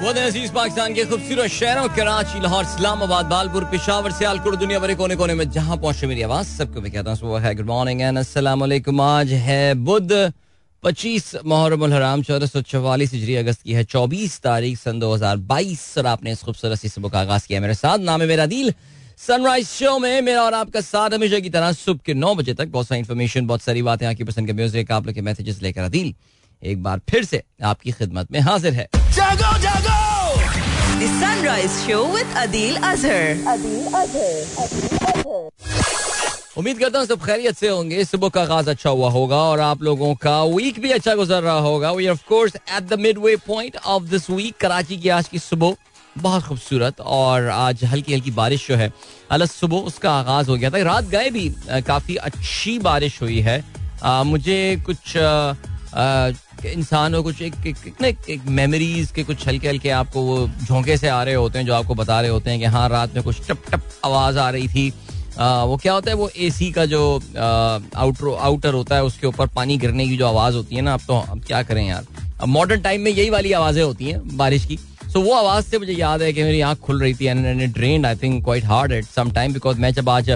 बहुत अजीज पाकिस्तान के खूबसूरत शहरों कराची, लाहौर, इस्लामाबाद, बालपुर, पेशावर, सियालकोट, दुनिया भर कोने कोने में जहां पहुंचे मेरी आवाज सबको मैं कहता हूँ गुड मॉर्निंग एंड अस्सलाम वालेकुम। आज है बुध 25 मुहर्रम अल हराम 1444 हिजरी, अगस्त की है 24 तारीख सन 2022 और आपने इस खूबसूरत सी सुबह का आगाज किया मेरे साथ। नाम है मेरा आदिल। सनराइज शो में मेरा और आपका साथ हमेशा की तरह सुबह के 9 बजे तक बहुत सारी इन्फॉर्मेशन, बहुत सारी बातें, आपकी पसंद के म्यूजिक, आप लोग के मैसेजेस लेकर आदिल एक बार फिर से आपकी खिदमत में हाजिर है। जागो जागो the sunrise show with Adil Azhar. उम्मीद करता हूँ सब खैरियत से होंगे, सुबह का आगाज अच्छा हुआ होगा और आप लोगों का वीक भी अच्छा गुजर रहा होगा। We are of course at the midway point of this week. Karachi की आज की सुबह बहुत खूबसूरत और आज हल्की हल्की बारिश जो है अलग सुबह उसका आगाज हो गया था। रात गए भी काफी अच्छी बारिश हुई है। मुझे कुछ इंसानों कुछ एक मेमोरीज के कुछ हल्के हल्के आपको वो झोंके से आ रहे होते हैं जो आपको बता रहे होते हैं कि हाँ रात में कुछ टप टप आवाज़ आ रही थी। वो क्या होता है, वो एसी का जो आउटर होता है उसके ऊपर पानी गिरने की जो आवाज़ होती है ना। अब क्या करें यार, अब मॉडर्न टाइम में यही वाली आवाज़ें होती हैं बारिश की। सो वो आवाज़ से मुझे याद है कि मेरी आँख खुल रही थी and it rained I think quite hard at some time because मैं जब आज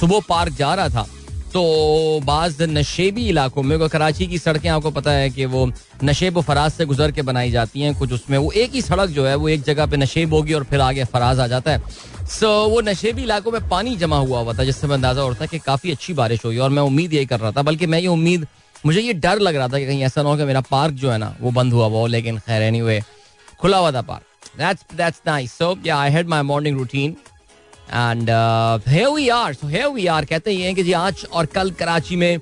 सुबह पार्क जा रहा था तो बाज़ नशेबी इलाकों में, कराची की सड़कें आपको पता है कि वो नशेब व फराज से गुजर के बनाई जाती हैं। कुछ उसमें वो एक ही सड़क जो है वो एक जगह पे नशेब होगी और फिर आगे फराज आ जाता है। सो वो नशेबी इलाकों में पानी जमा हुआ था जिससे मैं अंदाज़ा होता है कि काफ़ी अच्छी बारिश हुई और मैं उम्मीद यही कर रहा था, बल्कि मैं ये उम्मीद, मुझे ये डर लग रहा था कि कहीं ऐसा ना हो कि मेरा पार्क जो है ना वो बंद हुआ हो, लेकिन खैर एनीवे खुला हुआ था park. That's nice. So yeah I had my morning routine And here we are। कहते ये हैं कि जी आज और कल कराची में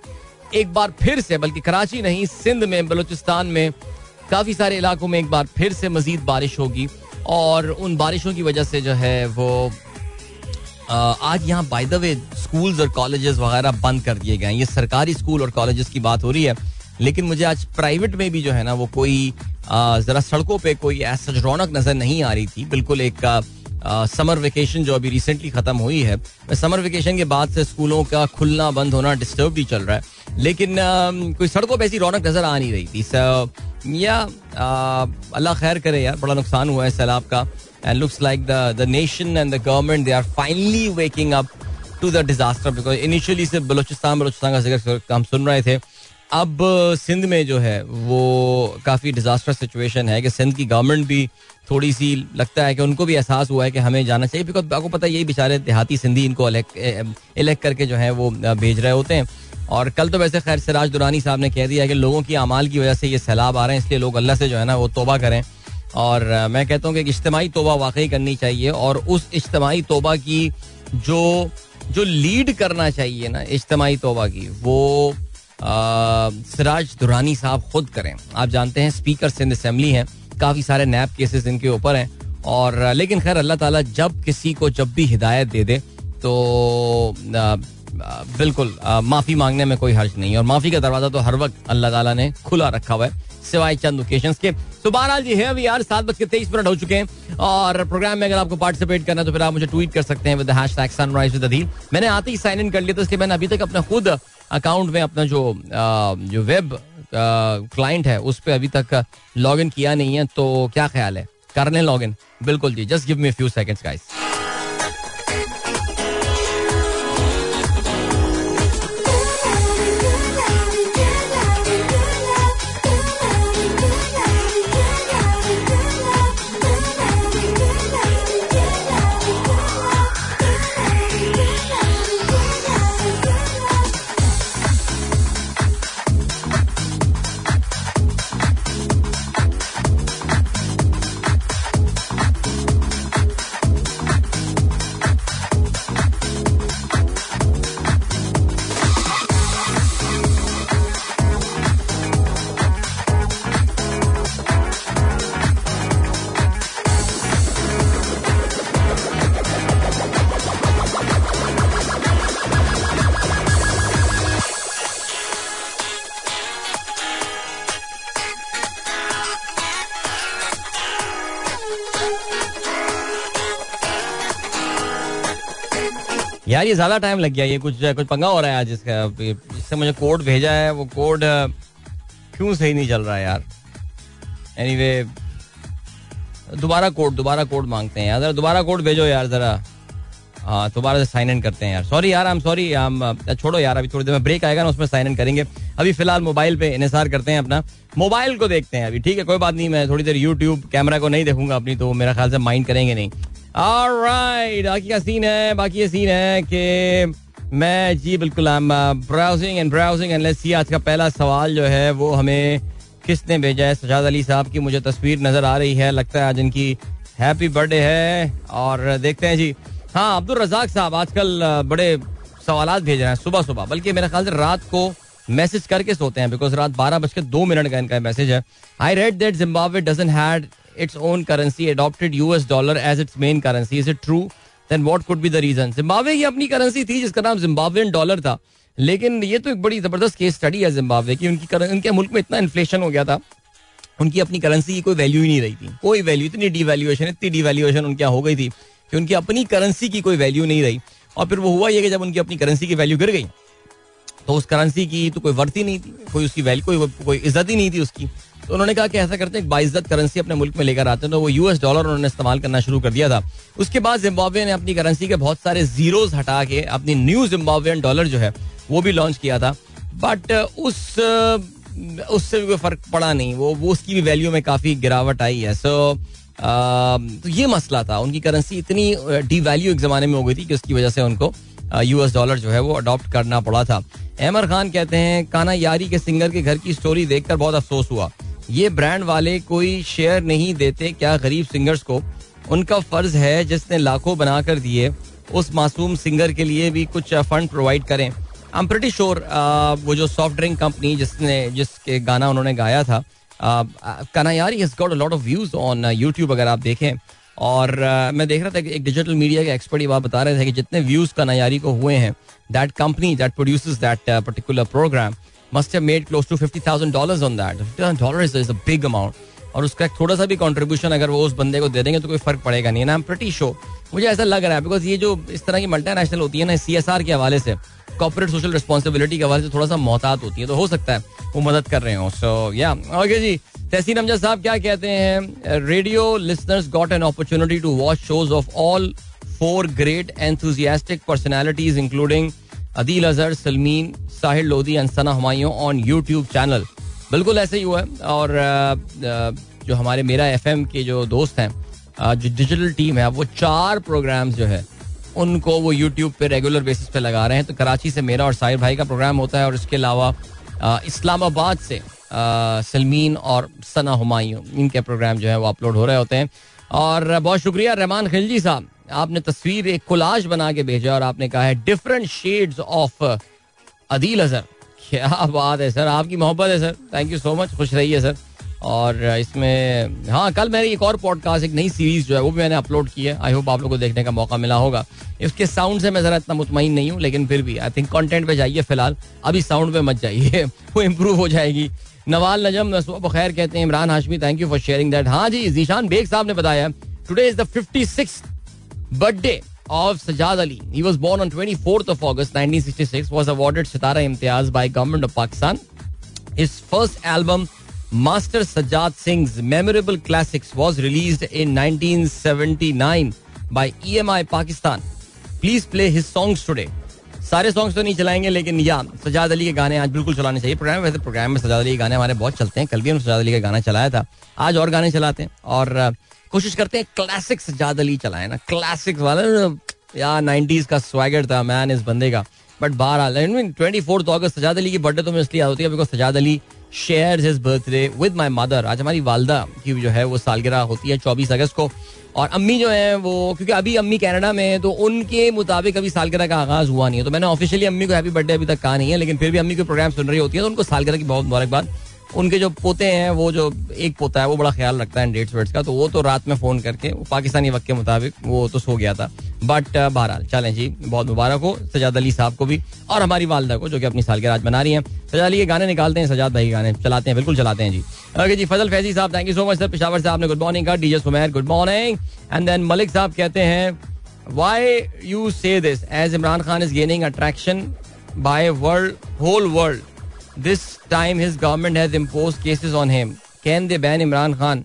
एक बार फिर से, बल्कि कराची नहीं सिंध में, बलोचिस्तान में काफ़ी सारे इलाकों में एक बार फिर से मज़ीद बारिश होगी और उन बारिशों की वजह से जो है वो आज यहाँ बाय द वे स्कूल्स और कॉलेजेस वगैरह बंद कर दिए गए हैं। ये सरकारी स्कूल और कॉलेजेस की बात हो रही है, लेकिन मुझे आज प्राइवेट में भी जो है ना वो कोई ज़रा सड़कों पर कोई ऐसा रौनक नज़र नहीं आ रही थी। बिल्कुल एक समर वेकेशन जो अभी रिसेंटली ख़त्म हुई है, समर वेकेशन के बाद से स्कूलों का खुलना बंद होना डिस्टर्ब भी चल रहा है, लेकिन कोई सड़कों पर ऐसी रौनक नज़र आ नहीं रही थी। या अल्लाह खैर करे यार, बड़ा नुकसान हुआ है सैलाब का and looks like the nation and the government they are finally waking up to the disaster because initially से बलोचिस्तान का जिक्र हम सुन रहे थे। अब सिंध में जो है वो काफ़ी डिज़ास्टर सिचुएशन है कि सिंध की गवर्नमेंट भी थोड़ी सी लगता है कि उनको भी एहसास हुआ है कि हमें जाना चाहिए बिकॉज आपको पता है यही बेचारे देहाती सिंधी इनको इलेक्ट करके जो है वो भेज रहे होते हैं। और कल तो वैसे खैर सिराज दुरानी साहब ने कह दिया कि लोगों की आमाल की वजह से ये सैलाब आ रहे हैं, इसलिए लोग अल्लाह से जो है ना वो तोबा करें। और मैं कहता हूँ कि इज्तिमाई तोबा वाकई करनी चाहिए और उस इज्तिमाई तोबा की जो लीड करना चाहिए ना इज्तिमाई तोबा की, वो सिराज दुरानी साहब खुद करें। आप जानते हैं स्पीकर सिंध असेंबली हैं, काफ़ी सारे नैब केसेस इनके ऊपर हैं और लेकिन खैर अल्लाह ताला जब किसी को जब भी हिदायत दे दे तो बिल्कुल माफ़ी मांगने में कोई हर्ज नहीं है और माफ़ी का दरवाज़ा तो हर वक्त अल्लाह ताला ने खुला रखा हुआ है सिवाय चंद ओकेशंस के। तो बहरहाल जी है अभी यार 7:23 हो चुके हैं और प्रोग्राम में अगर आपको पार्टिसिपेट करना है तो फिर आप मुझे ट्वीट कर सकते हैं with the hashtag sunrise with Adil. मैंने आते ही साइन इन कर लिया था, इसलिए मैंने अभी तक अपना खुद अकाउंट में अपना जो वेब क्लाइंट है उस पर अभी तक लॉग इन किया नहीं है। तो क्या ख्याल है, कर लें लॉग इन? बिल्कुल जी, just give me few seconds guys. यार ये ज़्यादा टाइम लग गया, ये कुछ पंगा हो रहा है आज इसका। जिससे मुझे कोड भेजा है वो कोड क्यों सही नहीं चल रहा है यार। एनीवे दोबारा कोड मांगते हैं यार, जरा दोबारा कोड भेजो यार जरा, हाँ दोबारा से साइन इन करते हैं यार, सॉरी यार, हम छोड़ो यार, अभी थोड़ी देर में ब्रेक आएगा ना उसमें साइन इन करेंगे, अभी फिलहाल मोबाइल पे इंतजार करते हैं, अपना मोबाइल को देखते हैं अभी, ठीक है कोई बात नहीं, मैं थोड़ी देर यूट्यूब कैमरा को नहीं देखूंगा अपनी, तो मेरा ख्याल से माइंड करेंगे नहीं। ऑलराइट, बाकी का सीन है, बाकी ये सीन है कि मैं जी बिल्कुल ब्राउजिंग एंड लेट्स सी। आज का पहला सवाल जो है वो हमें किसने भेजा है? सजाद अली साहब की मुझे तस्वीर नजर आ रही है, लगता है आज इनकी हैप्पी बर्थडे है, और देखते हैं जी। हाँ, अब्दुल रजाक साहब आजकल बड़े सवालात भेज रहे हैं सुबह सुबह, बल्कि मेरे ख्याल से रात को मैसेज करके सोते हैं, बिकॉज रात 12:02 का इनका मैसेज है। I read that Zimbabwe doesn't had its own currency, adopted US dollar as its main currency, is it true? Then what could be the reason? Zimbabwe की अपनी करेंसी थी जिसका नाम जिम्बाब्वेन डॉलर था, लेकिन ये तो एक बड़ी जबरदस्त केस स्टडी है जिम्बाब्वे की, उनके मुल्क में इतना इन्फ्लेशन हो गया था, उनकी अपनी करेंसी की कोई वैल्यू ही नहीं रही थी, कोई वैल्यू, इतनी डिवैल्यूएशन उनके यहाँ हो गई थी कि उनकी अपनी करेंसी की कोई वैल्यू नहीं रही। और फिर वो हुआ ये कि जब उनकी अपनी करेंसी की वैल्यू गिर गई तो उस करेंसी की तो कोई वर्थ ही नहीं थी, कोई उसकी वैल्यू, कोई इज्जत ही नहीं थी उसकी, तो उन्होंने कहा कि ऐसा करते हैं बाइज्जत करेंसी अपने मुल्क में लेकर आते हैं, तो वो यूएस डॉलर उन्होंने इस्तेमाल करना शुरू कर दिया था। उसके बाद जिम्बाब्वे ने अपनी करेंसी के बहुत सारे जीरोज हटा के अपनी न्यू जिम्बाब्वेन डॉलर जो है वो भी लॉन्च किया था, बट उससे भी कोई फर्क पड़ा नहीं, वो उसकी भी वैल्यू में काफ़ी गिरावट आई है। तो ये मसला था, उनकी करेंसी इतनी डिवैल्यू एक ज़माने में हो गई थी कि उसकी वजह से उनको यूएस डॉलर जो है वो अडॉप्ट करना पड़ा था। अमर खान कहते हैं काना यारी के सिंगर के घर की स्टोरी देखकर बहुत अफसोस हुआ, ये ब्रांड वाले कोई शेयर नहीं देते क्या गरीब सिंगर्स को? उनका फ़र्ज़ है जिसने लाखों बना कर दिए उस मासूम सिंगर के लिए भी कुछ फ़ंड प्रोवाइड करें। आई एम प्रीटी श्योर वो जो सॉफ्ट ड्रिंक कंपनी जिसके गाना उन्होंने गाया था, Kana Yaari has got a lot of views on YouTube अगर आप देखें, और मैं देख रहा था कि एक डिजिटल मीडिया के एक्सपर्ट ये बात बता रहे थे कि जितने व्यूज़ कानायारी को हुए हैं, that company that produces that particular program must have made close to $50,000 on that. $50,000 is a big amount, और उसका थोड़ा सा भी कंट्रीब्यूशन अगर वो उस बंदे को दे देंगे तो कोई फर्क पड़ेगा नहीं। आई एम प्रीटी श्योर, मुझे ऐसा लग रहा है, बिकॉज ये जो इस तरह की मल्टीनेशनल होती है ना, CSR के हवाले से, कॉर्पोरेट सोशल रिस्पॉन्सिबिलिटी के हवाले से थोड़ा सा मोहतात होती है, तो हो सकता है वो मदद कर रहे हो। सो या ओके जी। तहसीन अमजद साहब क्या कहते हैं, radio listeners got an opportunity to watch shows of all 4 great enthusiastic personalities including Adeel Azhar, Salmeen, Sahir Lodhi and Sana Humayun on YouTube channel. बिल्कुल ऐसे ही हुआ है, और जो हमारे मेरा FM के जो दोस्त हैं, जो डिजिटल टीम है, वो 4 प्रोग्राम्स जो है उनको वो यूट्यूब पे रेगुलर बेसिस पे लगा रहे हैं। तो कराची से मेरा और साहिर भाई का प्रोग्राम होता है, और इसके अलावा इस्लामाबाद से सलमीन और सना हुमायूं, इनके प्रोग्राम जो है वो अपलोड हो रहे होते हैं। और बहुत शुक्रिया रहमान खिलजी साहब, आपने तस्वीर एक कोलाज बना के भेजा और आपने कहा है different shades of Adeel Azhar. क्या बात है सर, आपकी मोहब्बत है sir, thank you so much, खुश रहिए सर। और इसमें हाँ, कल मैंने एक और पॉडकास्ट, एक नई सीरीज़ जो है वो भी मैंने अपलोड की है, आई होप आप लोगों को देखने का मौका मिला होगा। इसके साउंड से मैं ज़रा इतना मुतमईन नहीं हूँ, लेकिन फिर भी आई थिंक कंटेंट पे जाइए फिलहाल, अभी साउंड पे मत जाइए, वो इम्प्रूव हो जाएगी। नवाल नजम सुबह बखैर कहते हैं, Imran Hashmi thank you for sharing that. हाँ जी, जीशान बेग साहब ने बताया today is the 56th birthday of Sajjad Ali. He was born on 24th of August 1966, was awarded Sitara Imtiaz by Government of Pakistan. His first album, Master Sajjad Singh's Memorable Classics, was released in 1979 by EMI Pakistan. Please play his songs today. सारे songs तो नहीं चलाएंगे, लेकिन या Sajjad Ali के गाने आज बिल्कुल चलाने चाहिए प्रोग्राम में। वैसे प्रोग्राम में Sajjad Ali के गाने हमारे बहुत चलते हैं, कल भी हमने Sajjad Ali का गाना चलाया था, आज और गाने चलाते हैं, और कोशिश करते हैं क्लासिक सजाद अली चलाए ना, क्लासिक्स वाला यार, 90s का स्वैगर था मैन इस बंदे का। बट बहरहाल 24 अगस्त सजाद अली की बर्थडे तो मैं इसलिए याद होती है because Sajjad Ali shares his birthday with my mother. आज हमारी वालदा की जो है वो सालगिरह होती है 24 अगस्त को, और अम्मी जो है वो, क्योंकि अभी अम्मी कनाडा में है, तो उनके मुताबिक अभी सालगिरह का आगाज़ हुआ नहीं है, तो मैंने ऑफिशियली अम्मी को हैप्पी बर्थडे अभी तक कहा नहीं है, लेकिन फिर भी अम्मी को प्रोग्राम सुन रही होती है तो उनको सालगिरह की बहुत मुबारकबाद। उनके जो पोते हैं, वो जो एक पोता है वो बड़ा ख्याल रखता है डेट्स वेट्स का, तो वो तो रात में फ़ोन करके पाकिस्तानी वक्त के मुताबिक वो तो सो गया था, बट बहरहाल चलें जी, बहुत मुबारक हो सजाद अली साहब को भी और हमारी वालदा को जो कि अपनी सालगिरह आज मना रही हैं। सजाद अली के गाने निकालते हैं, सजाद भाई के गाने चलाते हैं, बिल्कुल चलाते हैं जी। ओके जी, फजल फैजी साहब thank you so much sir, Peshawar साहब ने गुड मॉर्निंग कहा, DJ Sumer good morning, and then Malik साहब कहते हैं why you say this as Imran Khan is gaining attraction by world whole world. This time his government has imposed cases on him. Can they ban Imran Khan?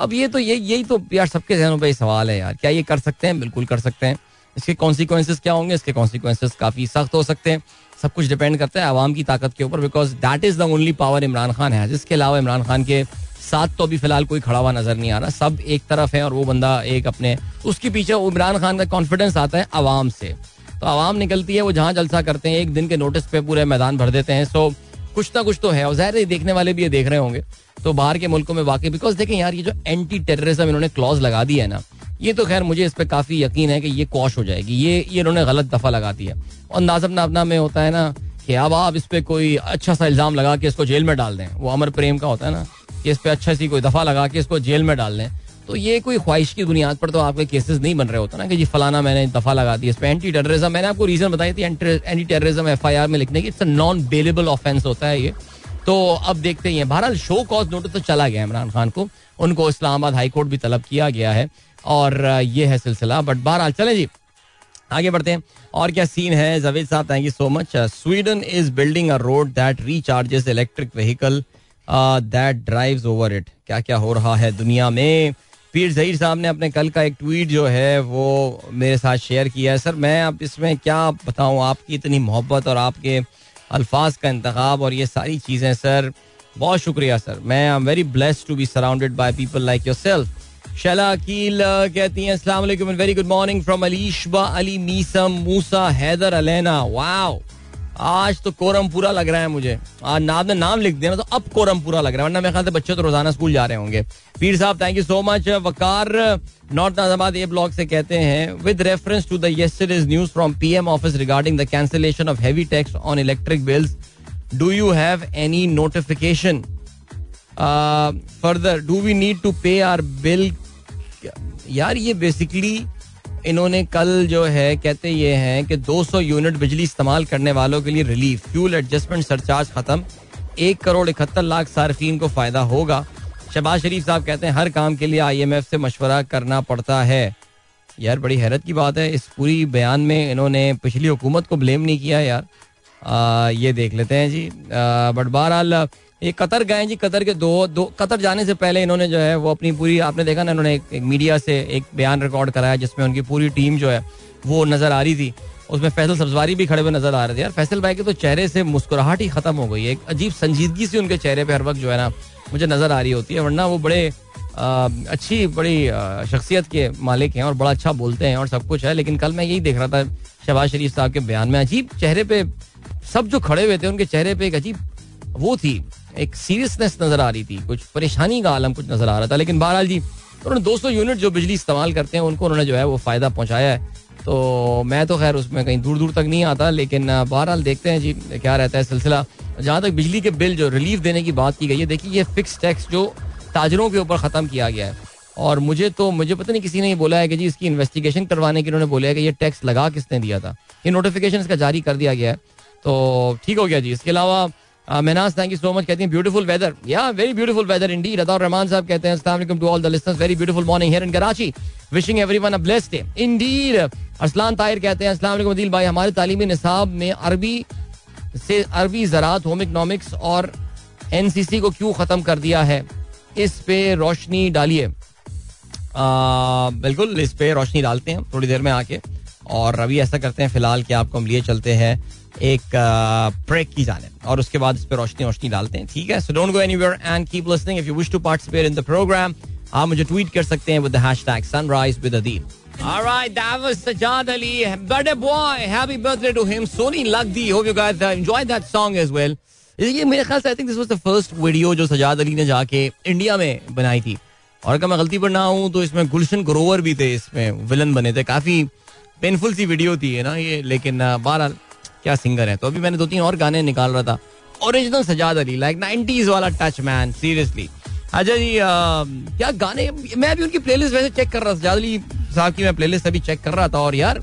अब ये तो यही तो यार सबके जहनों पे सवाल है यार, क्या ये कर सकते हैं? बिल्कुल कर सकते हैं. इसके कॉन्सिक्वेंसेस क्या होंगे? इसके कॉन्सिक्वेंसेस काफ़ी सख्त हो सकते हैं. सब कुछ डिपेंड करता है आवाम की ताकत के ऊपर, because that is the only power Imran Khan है. इसके अलावा इमरान खान के साथ तो अभी फिलहाल कोई खड़ा हुआ नजर नहीं आ रहा. सब एक तरफ है और वो बंदा एक अपने उसके पीछे. इमरान खान का कॉन्फिडेंस आता है आवाम से, तो आवाम निकलती है, वो जहाँ जलसा करते हैं एक दिन के नोटिस पे पूरे मैदान भर देते हैं. सो कुछ ना कुछ तो है, और ज़ाहिर है देखने वाले भी ये देख रहे होंगे. तो बाहर के मुल्कों में वाकई, बिकॉज देखें यार ये जो एंटी टेररिज्म इन्होंने क्लॉज लगा दी है ना, ये तो खैर मुझे इस पर काफ़ी यकीन है कि ये कॉश हो जाएगी. ये इन्होंने गलत दफ़ा लगा दी है. और नाजब नाबना में होता है ना कि अब आप इस पर कोई अच्छा सा इल्ज़ाम लगा के इसको जेल में डाल दें. वो अमर प्रेम का होता है ना कि इस पर अच्छा सी कोई दफ़ा लगा के इसको जेल में डाल दें. तो ये कोई ख्वाहिश की बुनियाद पर तो आपके केसेस नहीं बन रहे होते ना कि जी फलाना मैंने दफ़ा लगा दी इस पर. एंटी टेररिज्म, मैंने आपको रीज़न बताई थी एंटी टेररिज्म FIR में लिखने की, it's a non bailable offence होता है ये. तो अब देखते हैं. बहरहाल शो कॉज नोटिस तो चला गया इमरान खान को, उनको इस्लामाबाद हाई कोर्ट भी तलब किया गया है और ये है सिलसिला. बट बहरहाल चलें जी आगे बढ़ते हैं. और क्या सीन है जावेद साहब, thank you so much. Sweden is building a road that recharges electric vehicle that drives over it. क्या क्या हो रहा है दुनिया में. पीर ज़हीर साहब ने अपने कल का एक ट्वीट जो है वो मेरे साथ शेयर किया है. सर मैं अब इसमें क्या बताऊँ, आपकी इतनी मोहब्बत और आपके अल्फाज का इंतखाब और ये सारी चीज़ें. सर बहुत शुक्रिया सर, मैं I am very blessed to be surrounded by people like yourself. Shaila Aqeel कहती हैं अस्सलाम वालेकुम and very good morning from Alishba Ali Meesam Musa Haider Alaina. Wow आज तो कोरम पूरा लग रहा है मुझे. आज नाम नाम लिख दिया ना तो अब कोरम पूरा लग रहा है, वरना मेरे ख्याल से बच्चे तो रोजाना स्कूल जा रहे होंगे. पीर साहब thank you so much. Waqar north Nazimabad A block से कहते हैं with reference to the yesterday's news from PM office regarding the cancellation of heavy tax on electric bills, do you have any notification further, do we need to pay our bill. यार ये basically इन्होंने कल जो है कहते ये हैं कि 200 यूनिट बिजली इस्तेमाल करने वालों के लिए रिलीफ, फ्यूल एडजस्टमेंट सरचार्ज खत्म, 1,71,00,000 सार्फिन को फायदा होगा. शहबाज शरीफ साहब कहते हैं हर काम के लिए IMF से मशवरा करना पड़ता है. यार बड़ी हैरत की बात है, इस पूरी बयान में इन्होंने पिछली हुकूमत को ब्लेम नहीं किया यार. ये देख लेते हैं जी. बट बहरहाल ये कतर गए जी, कतर के दो कतर जाने से पहले इन्होंने जो है वो अपनी पूरी, आपने देखा ना इन्होंने एक मीडिया से एक बयान रिकॉर्ड कराया जिसमें उनकी पूरी टीम जो है वो नज़र आ रही थी. उसमें फैसल सब्जवारी भी खड़े हुए नज़र आ रहे थे. यार फैसल भाई के तो चेहरे से मुस्कुराहट ही खत्म हो गई है, एक अजीब संजीदगी सी उनके चेहरे पर हर वक्त जो है ना मुझे नज़र आ रही होती है. वरना वो बड़े अच्छी बड़ी शख्सियत के मालिक हैं और बड़ा अच्छा बोलते हैं और सब कुछ है. लेकिन कल मैं यही देख रहा था शहबाज शरीफ साहब के बयान में, अजीब चेहरे पे सब जो खड़े हुए थे उनके चेहरे पे एक अजीब वो थी, एक सीरियसनेस नजर आ रही थी, कुछ परेशानी का आलम कुछ नजर आ रहा था. लेकिन बहरहाल जी उन्होंने 200 यूनिट जो बिजली इस्तेमाल करते हैं उनको उन्होंने जो है वो फ़ायदा पहुंचाया है. तो मैं तो खैर उसमें कहीं दूर दूर तक नहीं आता, लेकिन बहरहाल देखते हैं जी क्या रहता है सिलसिला. जहाँ तक बिजली के बिल जो रिलीफ देने की बात की गई है, देखिए ये फिक्स टैक्स जो ताजरों के ऊपर ख़त्म किया गया है, और मुझे पता नहीं किसी ने बोला है कि जी इसकी इन्वेस्टिगेशन करवाने की, उन्होंने बोला है कि ये टैक्स लगा किसने दिया था, ये नोटिफिकेशन इसका जारी कर दिया गया है तो ठीक हो गया जी. इसके अलावा मेनास थैंक यू सो मच कहती हैं ब्यूटीफुल वेदर, या very beautiful weather indeed. अदौर Rehman साहब कहते हैं अस्सलाम वालेकुम to all the listeners, very beautiful morning here in Karachi, wishing everyone a blessed day indeed. Arsalan Tahir कहते हैं अस्सलाम वालेकुम अदील भाई, हमारे तालीमी निसाब में अरबी ज़राअत, होम इकनॉमिक्स और NCC को क्यों ख़त्म कर दिया है, इस पर रोशनी डालिए. बिल्कुल इस पर रोशनी डालते हैं थोड़ी देर में आके, और अभी ऐसा करते हैं फिलहाल कि आपको हम लिए चलते हैं एक ब्रेक की जानेब और उसके बाद इस पर रोशनी डालते हैं. ठीक है, so don't go anywhere and keep listening. If you wish to participate in the program आप मुझे ट्वीट कर सकते हैं with the hashtag sunrise with Adeel. Alright, that was Sajjad Ali, birthday boy, happy birthday to him. Soni Lagdi, hope you guys enjoy that song as well. ये मेरे ख्याल से I think this was the first video जो सज्जाद अली ने जाके इंडिया में बनाई थी, और अगर मैं गलती पर ना हूँ तो इसमें गुलशन ग्रोवर भी थे, इसमें विलन बने थे. काफ़ी पेनफुल सी वीडियो थी है ना ये, लेकिन बहरहाल क्या सिंगर है. तो अभी मैंने 2-3 और गाने निकाल रहा था original Sajjad Ali, like 90s वाला टच मैन सीरियसली. अच्छा जी क्या गाने, मैं अभी उनकी प्लेलिस्ट वैसे चेक कर रहा था, सज्जाद अली साहब की मैं प्लेलिस्ट अभी चेक कर रहा था, और यार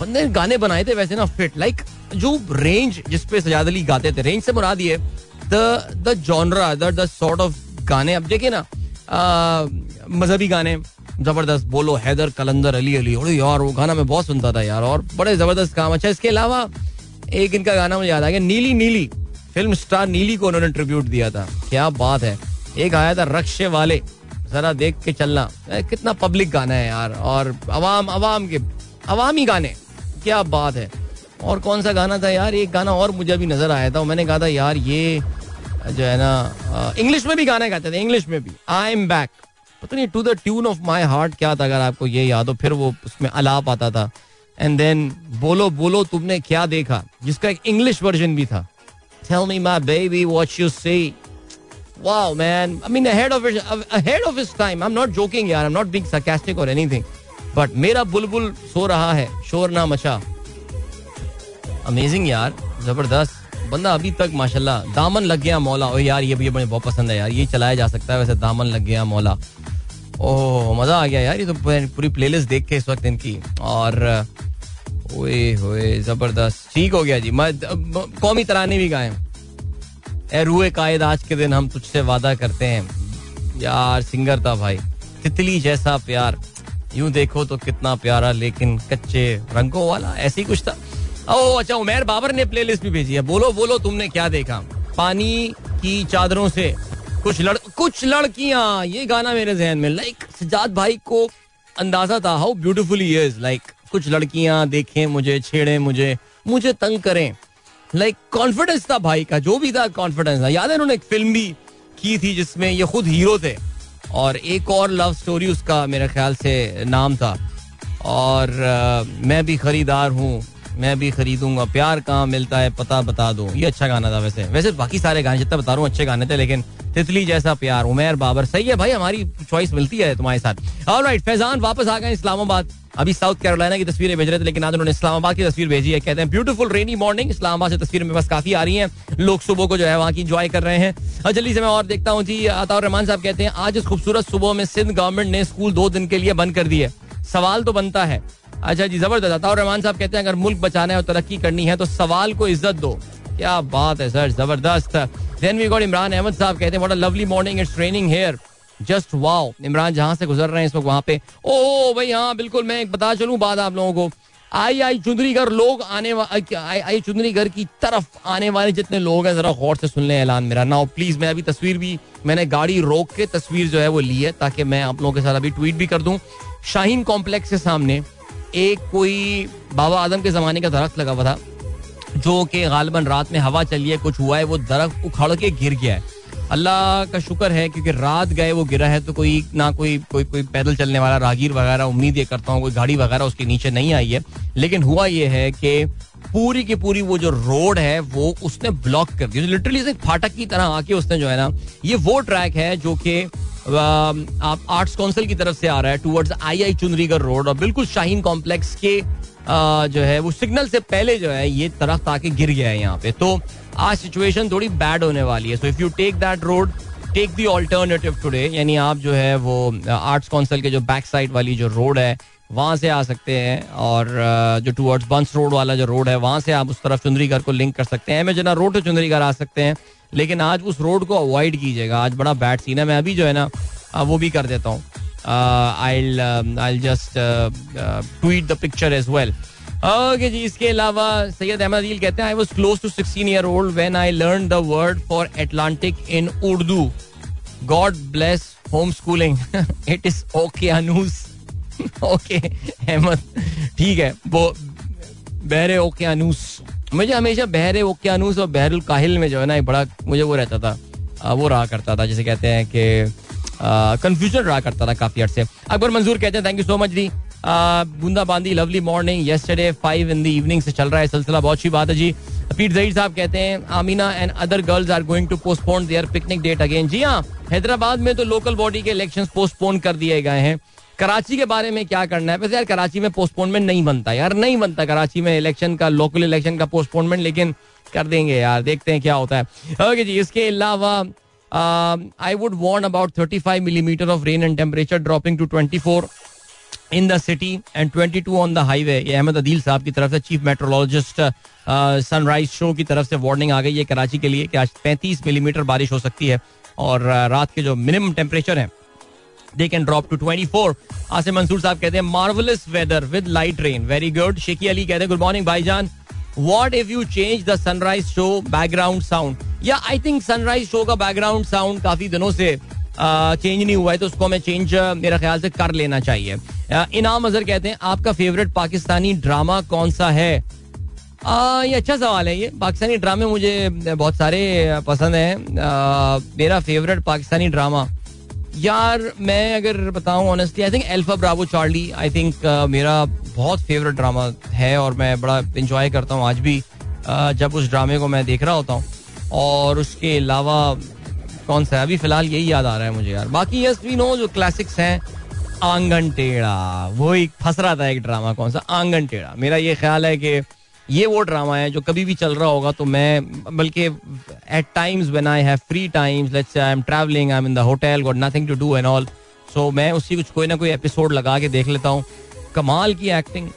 बंदे ने गाने बनाए थे वैसे ना फिट, लाइक जो रेंज जिसपे सज्जाद अली गाते थे, रेंज से मुराद ये the genre the sort of गाने. अब देखिए ना मजहबी गाने जबरदस्त, बोलो हैदर कलंदर अली अली, अरे यार वो गाना मैं बहुत सुनता था यार, और बड़े जबरदस्त काम. अच्छा इसके अलावा एक इनका गाना मुझे याद आ गया, नीली नीली, फिल्म स्टार नीली को उन्होंने ट्रिब्यूट दिया था, क्या बात है. एक आया था रक्षे वाले, जरा देख के चलना. कितना पब्लिक गाना है यार, और अवामी गाने, क्या बात है. और कौन सा गाना था यार, एक गाना और मुझे अभी नजर आया था, मैंने कहा था यार ये जो है ना, इंग्लिश में भी गाना गाते थे, इंग्लिश में भी आई एम बैक, पता नहीं to the tune of my heart क्या था, अगर आपको ये याद हो. फिर वो उसमें अलाप आता था, एंड देन बोलो बोलो तुमने क्या देखा, जिसका एक इंग्लिश वर्जन भी था. Tell me my baby what you see. Wow man, I mean ahead of his time. I'm not joking yaar, I'm not being sarcastic or anything. But मेरा बुलबुल सो रहा है, शोर ना मचा. Amazing यार, जबरदस्त बंदा अभी तक माशाल्लाह. दामन लग गया मौला, ओ यार ये मुझे बहुत पसंद है यार, ये चलाया जा सकता है वैसे, दामन लग गया मौला. ओह मजा आ गया यार, ये तो पूरी प्लेलिस्ट देख के इस वक्त इनकी. और ओए होए जबरदस्त, ठीक हो गया जी. कौमी तराने भी गाएं, ए रूए कायद आज के दिन हम तुझसे वादा करते हैं. यार सिंगर था भाई, तितली जैसा प्यार, यूं देखो तो कितना प्यारा, लेकिन कच्चे रंगों वाला, ऐसे ही कुछ था. ओह अच्छा, उमेर बाबर ने प्लेलिस्ट भी भेजी है, बोलो बोलो तुमने क्या देखा, पानी की चादरों से कुछ लड़कियां, ये गाना मेरे जहन में. लाइक सज्जाद भाई को अंदाजा था how beautiful he is, like कुछ लड़कियां देखें मुझे, छेड़ें मुझे, मुझे तंग करें. लाइक कॉन्फिडेंस था भाई का, जो भी था कॉन्फिडेंस था. याद है उन्होंने एक फिल्म भी की थी जिसमें ये खुद हीरो थे, और एक और लव स्टोरी उसका मेरे ख्याल से नाम था. और मैं भी खरीदार हूँ, मैं भी खरीदूंगा, प्यार कहाँ मिलता है पता बता दो, ये अच्छा गाना था. वैसे बाकी सारे गाने जितना बता रहा हूँ अच्छे गाने थे, लेकिन तितली जैसा प्यार, उमेर बाबर, सही है भाई, हमारी चॉइस मिलती है तुम्हारे साथ. ऑलराइट, फैजान वापस आ गए इस्लामाबाद. अभी साउथ कैरोलिना की तस्वीरें भेज रहे थे, लेकिन आज उन्होंने इस्लामाबाद की तस्वीर भेजी है. कहते हैं ब्यूटीफुल रेनी मॉर्निंग, इस्लामाबाद से तस्वीर में बस काफी आ रही है, लोग सुबह को जो है वहाँ की एंजॉय कर रहे हैं. जल्दी से मैं और देखता हूँ जी. अताउर रहमान साहब कहते हैं आज इस खूबसूरत सुबह में सिंध गवर्नमेंट ने स्कूल 2 दिन के लिए बंद कर दिए, सवाल तो बनता है. अच्छा जी जबरदस्त. अताउर रहमान साहब कहते हैं अगर मुल्क बचाना है और तरक्की करनी है तो सवाल को इज्जत दो. क्या बात है सर, जबरदस्त. Then we got Imran Ahmed साहब कहते हैं what a lovely morning, it's raining here, just wow. Imran जहां से गुजर रहे हैं इस वक्त वहां पे. ओह भाई हाँ बिल्कुल, मैं एक बता चलूं बात आप लोगों को, आई चुंदरीगढ़ लोग आने आई चुंदरीगढ़ की तरफ आने वाले जितने लोग हैं जरा गौर से सुन लें ऐलान मेरा ना प्लीज. मैं अभी तस्वीर भी, मैंने गाड़ी रोक के तस्वीर जो है वो ली है ताकि मैं आप लोगों के साथ अभी ट्वीट भी कर दूं. शाहीन कॉम्प्लेक्स के सामने एक कोई बाबा आदम के जमाने का दरख्त लगा हुआ था, जो कि गालिबन रात में हवा चली है कुछ हुआ है, वो दरख्त उखड़ के गिर गया है. अल्लाह का शुक्र है क्योंकि रात गए वो गिरा है, तो कोई ना कोई पैदल चलने वाला राहगीर वगैरह, उम्मीद ये करता हूँ कोई गाड़ी वगैरह उसके नीचे नहीं आई है. लेकिन हुआ ये है कि पूरी की पूरी वो जो रोड है वो उसने ब्लॉक कर दी, लिटरली एक फाटक की तरह आके उसने जो है ना, ये वो ट्रैक है जो कि आप आर्ट्स काउंसिल की तरफ से आ रहा है टूवर्ड्स आई चुंदरीगढ़ रोड, और बिल्कुल शाहीन कॉम्प्लेक्स के जो है वो सिग्नल से पहले जो है ये दरख्त आके गिर गया है यहाँ पे. तो आज सिचुएशन थोड़ी बैड होने वाली है. So if you take that road, take the alternative today, यानी आप जो है वो आर्ट्स काउंसिल के जो बैक साइड वाली जो रोड है वहाँ से आ सकते हैं, और जो टूवर्ड्स बंस रोड वाला जो रोड है वहाँ से आप उस तरफ चुंदरीगढ़ को लिंक कर सकते हैं. मैं जना रोड से चुंदरीगढ़ आ सकते हैं, लेकिन आज उस रोड को अवॉइड कीजिएगा, आज बड़ा बैड सीन है. मैं अभी जो है ना वो भी कर देता हूँ, I'll just tweet the picture as well. Okay जी, इसके अलावा सैयद अहमद अदील कहते हैं I was close to 16 year old when I learned the word for Atlantic in Urdu. God bless homeschooling. It is Okeanus. Okay Ahmad, ठीक है. वो बहरे ओकियानूस, मुझे हमेशा बहरे ओकियानूस और बहरुल काहिल में जो है ना बड़ा मुझे वो रहता था, वो रहा करता था, जिसे कहते हैं कि कंफ्यूजन रहा करता था काफी अर्से. अकबर मंजूर कहते हैं थैंक यू सो मच जी. बूंदाबांदी लवली मॉर्निंग येस्टरडे 5 PM से चल रहा है सिलसिला, बहुत अच्छी बात है जी. पीट जहीर साहब कहते हैं Amina and other girls are going to postpone their picnic date again. जी हाँ, हैदराबाद में तो लोकल बॉडी के इलेक्शंस पोस्टपोन कर दिए गए हैं. कराची के बारे में क्या करना है वैसे यार, कराची में पोस्टपोनमेंट नहीं बनता यार, नहीं बनता कराची में इलेक्शन का, लोकल इलेक्शन का पोस्टपोनमेंट, लेकिन कर देंगे यार, देखते हैं क्या होता है. ओके जी, इसके अलावा I would warn about 35 millimeter of rain and temperature dropping to 24 in the city and 22 on the highway. ये अहमद अदील साहब की तरफ से चीफ मेट्रोलॉजिस्ट सनराइज शो की तरफ से वार्निंग आ गई है कराची के लिए कि आज 35 मिलीमीटर बारिश हो सकती है, और रात के जो मिनिमम टेम्परेचर है they can drop to 24. Asim Mansoor साहब कहते हैं marvelous weather with light rain, very good. शेखी Ali कहते हैं good morning भाईजान. What if you change the sunrise show background sound? Yeah, I think sunrise show का background sound काफी दिनों से चेंज नहीं हुआ है तो उसको हमें चेंज मेरा ख्याल से कर लेना चाहिए. इनाम अजहर कहते हैं आपका फेवरेट पाकिस्तानी ड्रामा कौन सा है? ये अच्छा सवाल है. ये पाकिस्तानी ड्रामे मुझे बहुत सारे पसंद हैं. मेरा फेवरेट पाकिस्तानी ड्रामा यार मैं अगर बताऊं honestly I think Alpha Bravo Charlie I think मेरा बहुत फेवरेट ड्रामा है और मैं बड़ा इंजॉय करता हूं आज भी जब उस ड्रामे को मैं देख रहा होता हूं. और उसके अलावा कौन सा है अभी फिलहाल यही याद आ रहा है मुझे यार. बाकी यस वी नो जो क्लासिक्स हैं आंगन टेढ़ा वो एक फंस रहा था एक ड्रामा कौन सा आंगन टेढ़ा. मेरा ये ख्याल है कि ये वो ड्रामा है जो कभी भी चल रहा होगा तो मैं बल्कि at times when I have free times let's say I am travelling I am in the hotel got nothing to do and all so मैं उसी कुछ कोई ना कोई एपिसोड लगा के देख लेता हूँ. कमाल की एक्टिंग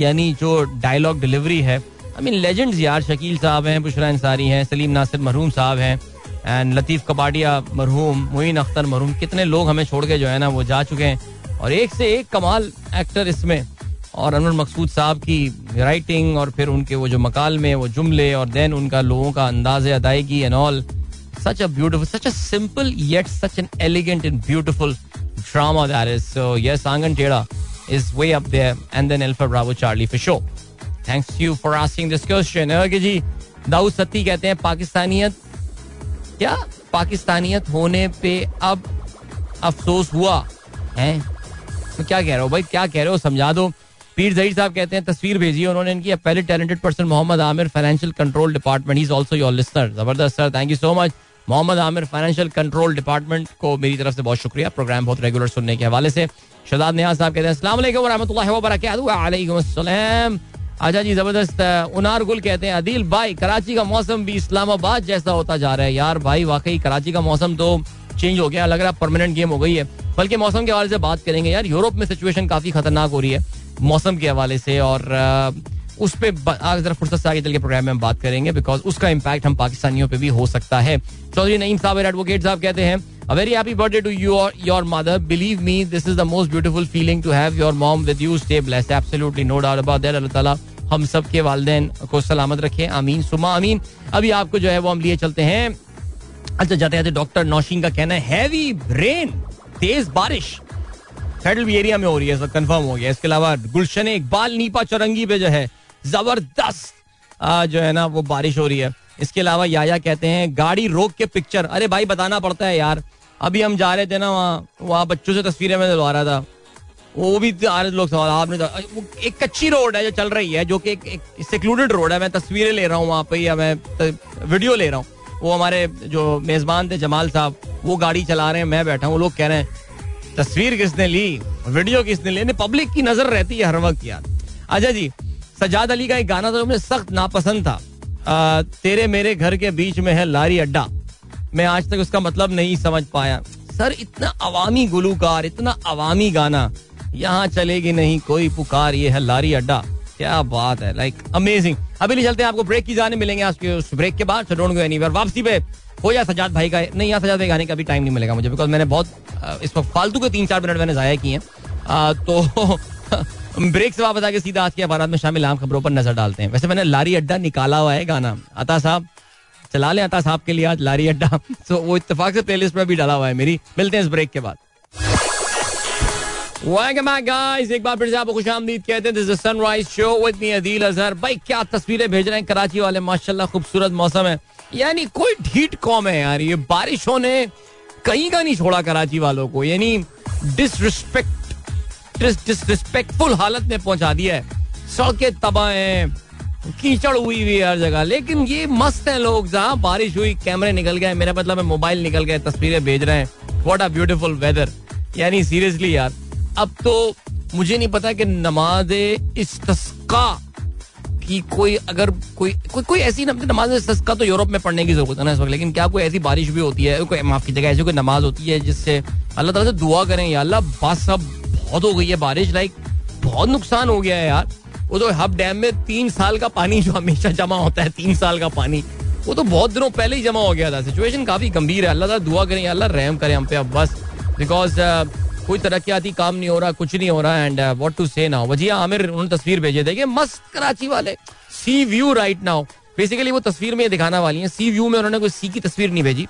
यानी जो डायलॉग डिलीवरी है आई मीन लेजेंड्स यार. शकील साहब हैं, बुशरा अंसारी हैं, सलीम नासिर मरहूम साहब हैं एंड लतीफ़ कबाडिया मरहूम, मोइन अख्तर मरहूम. कितने लोग हमें छोड़ के जो है ना वो जा चुके हैं और एक से एक कमाल एक्टर इसमें. और अनवर मकसूद साहब की राइटिंग और फिर उनके वो जो मकालमे वो जुमले और देन उनका लोगों का अंदाज़े अदायगी and all. Such a beautiful such a simple yet such an elegant and beautiful drama that is. So yes आंगन Terha is way up there and then Alpha Bravo Charlie for show. Thanks you for asking this question. Okay जी, दाऊद सत्ती कहते हैं पाकिस्तानियत होने पे अब अफसोस हुआ है. तो क्या कह रहे हो भाई, क्या कह रहे हो, समझा दो. पीर जहीर साहब कहते हैं तस्वीर भेजी है उन्होंने इनकी. पहले talented person Mohammad Aamir financial control department, he is also your listener. जबरदस्त sir, thank you so much. Mohammad Aamir financial control department को मेरी तरफ से बहुत शुक्रिया प्रोग्राम बहुत रेगुलर सुनने के हवाले से. शदाद नियाज साहब कहते हैं अस्सलाम वालेकुम व रहमतुल्लाहि व बरकातहू. वालेकुम अस्सलाम. अच्छा जी, जबरदस्त. उनार गुल कहते हैं आदिल भाई कराची का मौसम भी इस्लामाबाद जैसा होता जा रहा है. यार भाई वाकई कराची का मौसम तो चेंज हो गया, लग रहा है परमानेंट गेम हो गई है. बल्कि मौसम के हवाले से बात करेंगे यार, यूरोप में सिचुएशन काफी खतरनाक हो रही है मौसम के हवाले से और उस पर जरा फुर्सत से आगे चल के प्रोग्राम में हम बात करेंगे बिकॉज उसका इम्पैक्ट हम पाकिस्तानियों पे भी हो सकता है. चौधरी नईम साहब एडवोकेट साहब कहते हैं a very happy birthday to you और your mother. Believe me this is the most beautiful feeling to have your mom with you. Stay blessed. Absolutely no doubt about that. अल्लाह ताला हम सब के वालिदैन को सलामत रखें. आमीन सुमा आमीन. अभी आपको जो है वो हम लिए चलते हैं. अच्छा, जाते जाते डॉक्टर नौशीन का कहना है हैवी रेन, तेज बारिश फेडरल एरिया में हो रही है, सर कंफर्म हो गया. इसके अलावा गुलशन इकबाल नीपा चौरंगी पे जो है जबरदस्त जो है ना वो बारिश हो रही है. इसके अलावा याया कहते हैं गाड़ी रोक के पिक्चर. अरे भाई बताना पड़ता है यार, अभी हम जा रहे थे ना वहाँ बच्चों से तस्वीरें में दिलवा रहा था, वो भी आ रहे लोग सवाल आपने एक कच्ची रोड है जो चल रही है जो कि एक सिक्लूडेड रोड है. मैं तस्वीरें ले रहा हूँ वहाँ पे या मैं वीडियो ले रहा हूँ. वो हमारे जो मेज़बान थे जमाल साहब वो गाड़ी चला रहे हैं, मैं बैठा हूँ. वो लोग कह रहे हैं तस्वीर किसने ली, वीडियो किसने ली. पब्लिक की नजर रहती है हर वक्त यार. अच्छा जी, सजाद अली का एक गाना था जो मुझे सख्त नापसंद था, तेरे मेरे घर के बीच में है लारी अड्डा. मैं आज तक उसका मतलब नहीं समझ पाया. सर इतना अवामी गुलूकार, इतना अवामी गाना, यहाँ चलेगी नहीं कोई पुकार, ये है लारी अड्डा. क्या बात है, लाइक अमेजिंग. अभी ले चलते हैं आपको ब्रेक की जाने, मिलेंगे आपके उस ब्रेक के बाद. So don't go anywhere. वापसी पे हो या सजाद भाई का नहीं, यहाँ सजाद भाई गाने का भी टाइम नहीं मिलेगा मुझे बिकॉज मैंने बहुत इस वक्त फालतू के 3-4 मिनट मैंने ज़ाया किए हैं. तो ब्रेक से वापस आके सीधा आज के अखबार में शामिल आम खबरों पर नजर डालते हैं. वैसे मैंने लारी अड्डा निकाला हुआ है गाना, अता साहब चला लें, अता साहब के लिए आज लारी अड्डा. तो वो इत्तेफाक से प्ले लिस्ट में भी डाला हुआ है मेरी. मिलते हैं इस ब्रेक के बाद. Welcome back guys, एक बार फिर से आपको खुशामदीद कहते हैं. This is sunrise show with me Adeel Azhar. भाई क्या तस्वीरें भेज रहे हैं कराची वाले, माशाल्लाह खूबसूरत मौसम है. यानी कोई ढीठ कौम है यार, ये बारिशों ने कहीं का नहीं छोड़ा कराची वालों को. यानी डिसरिस्पेक्टफुल हालत में पहुंचा दिया है. सड़कें तबाह हैं, कीचड़ हुई हुई हर जगह, लेकिन ये मस्त हैं लोग. जहाँ बारिश हुई कैमरे निकल गए, मेरा मतलब है मोबाइल निकल गए, तस्वीरें भेज रहे हैं. What a beautiful weather. यानी सीरियसली यार, अब तो मुझे नहीं पता कि नमाज़े इस्तिस्का की कोई अगर कोई ऐसी नमाज़े इस्तिस्का तो यूरोप में पढ़ने की जरूरत है ना इस वक्त, लेकिन क्या कोई ऐसी बारिश भी होती है, कोई माफ की जगह ऐसी कोई नमाज होती है जिससे अल्लाह ताला से दुआ करें या अल्लाह बस अब बहुत हो गई है बारिश, लाइक बहुत नुकसान हो गया है यार. वो तो हब डैम में 3 साल का पानी जो हमेशा जमा होता है, 3 साल का पानी वो तो बहुत दिनों पहले ही जमा हो गया था. सिचुएशन काफी गंभीर है, अल्लाह ताला दुआ करें या अल्लाह रहम करें हम पे अब बस, बिकॉज कोई तरक्याती काम नहीं हो रहा, कुछ नहीं हो रहा. And what to say now. Wajiha Aamir उन्होंने तस्वीर भेजे थे कि मस्त कराची वाले sea view right now. Basically वो तस्वीर में दिखाना वाली है सी व्यू में, उन्होंने कोई सी की तस्वीर नहीं भेजी.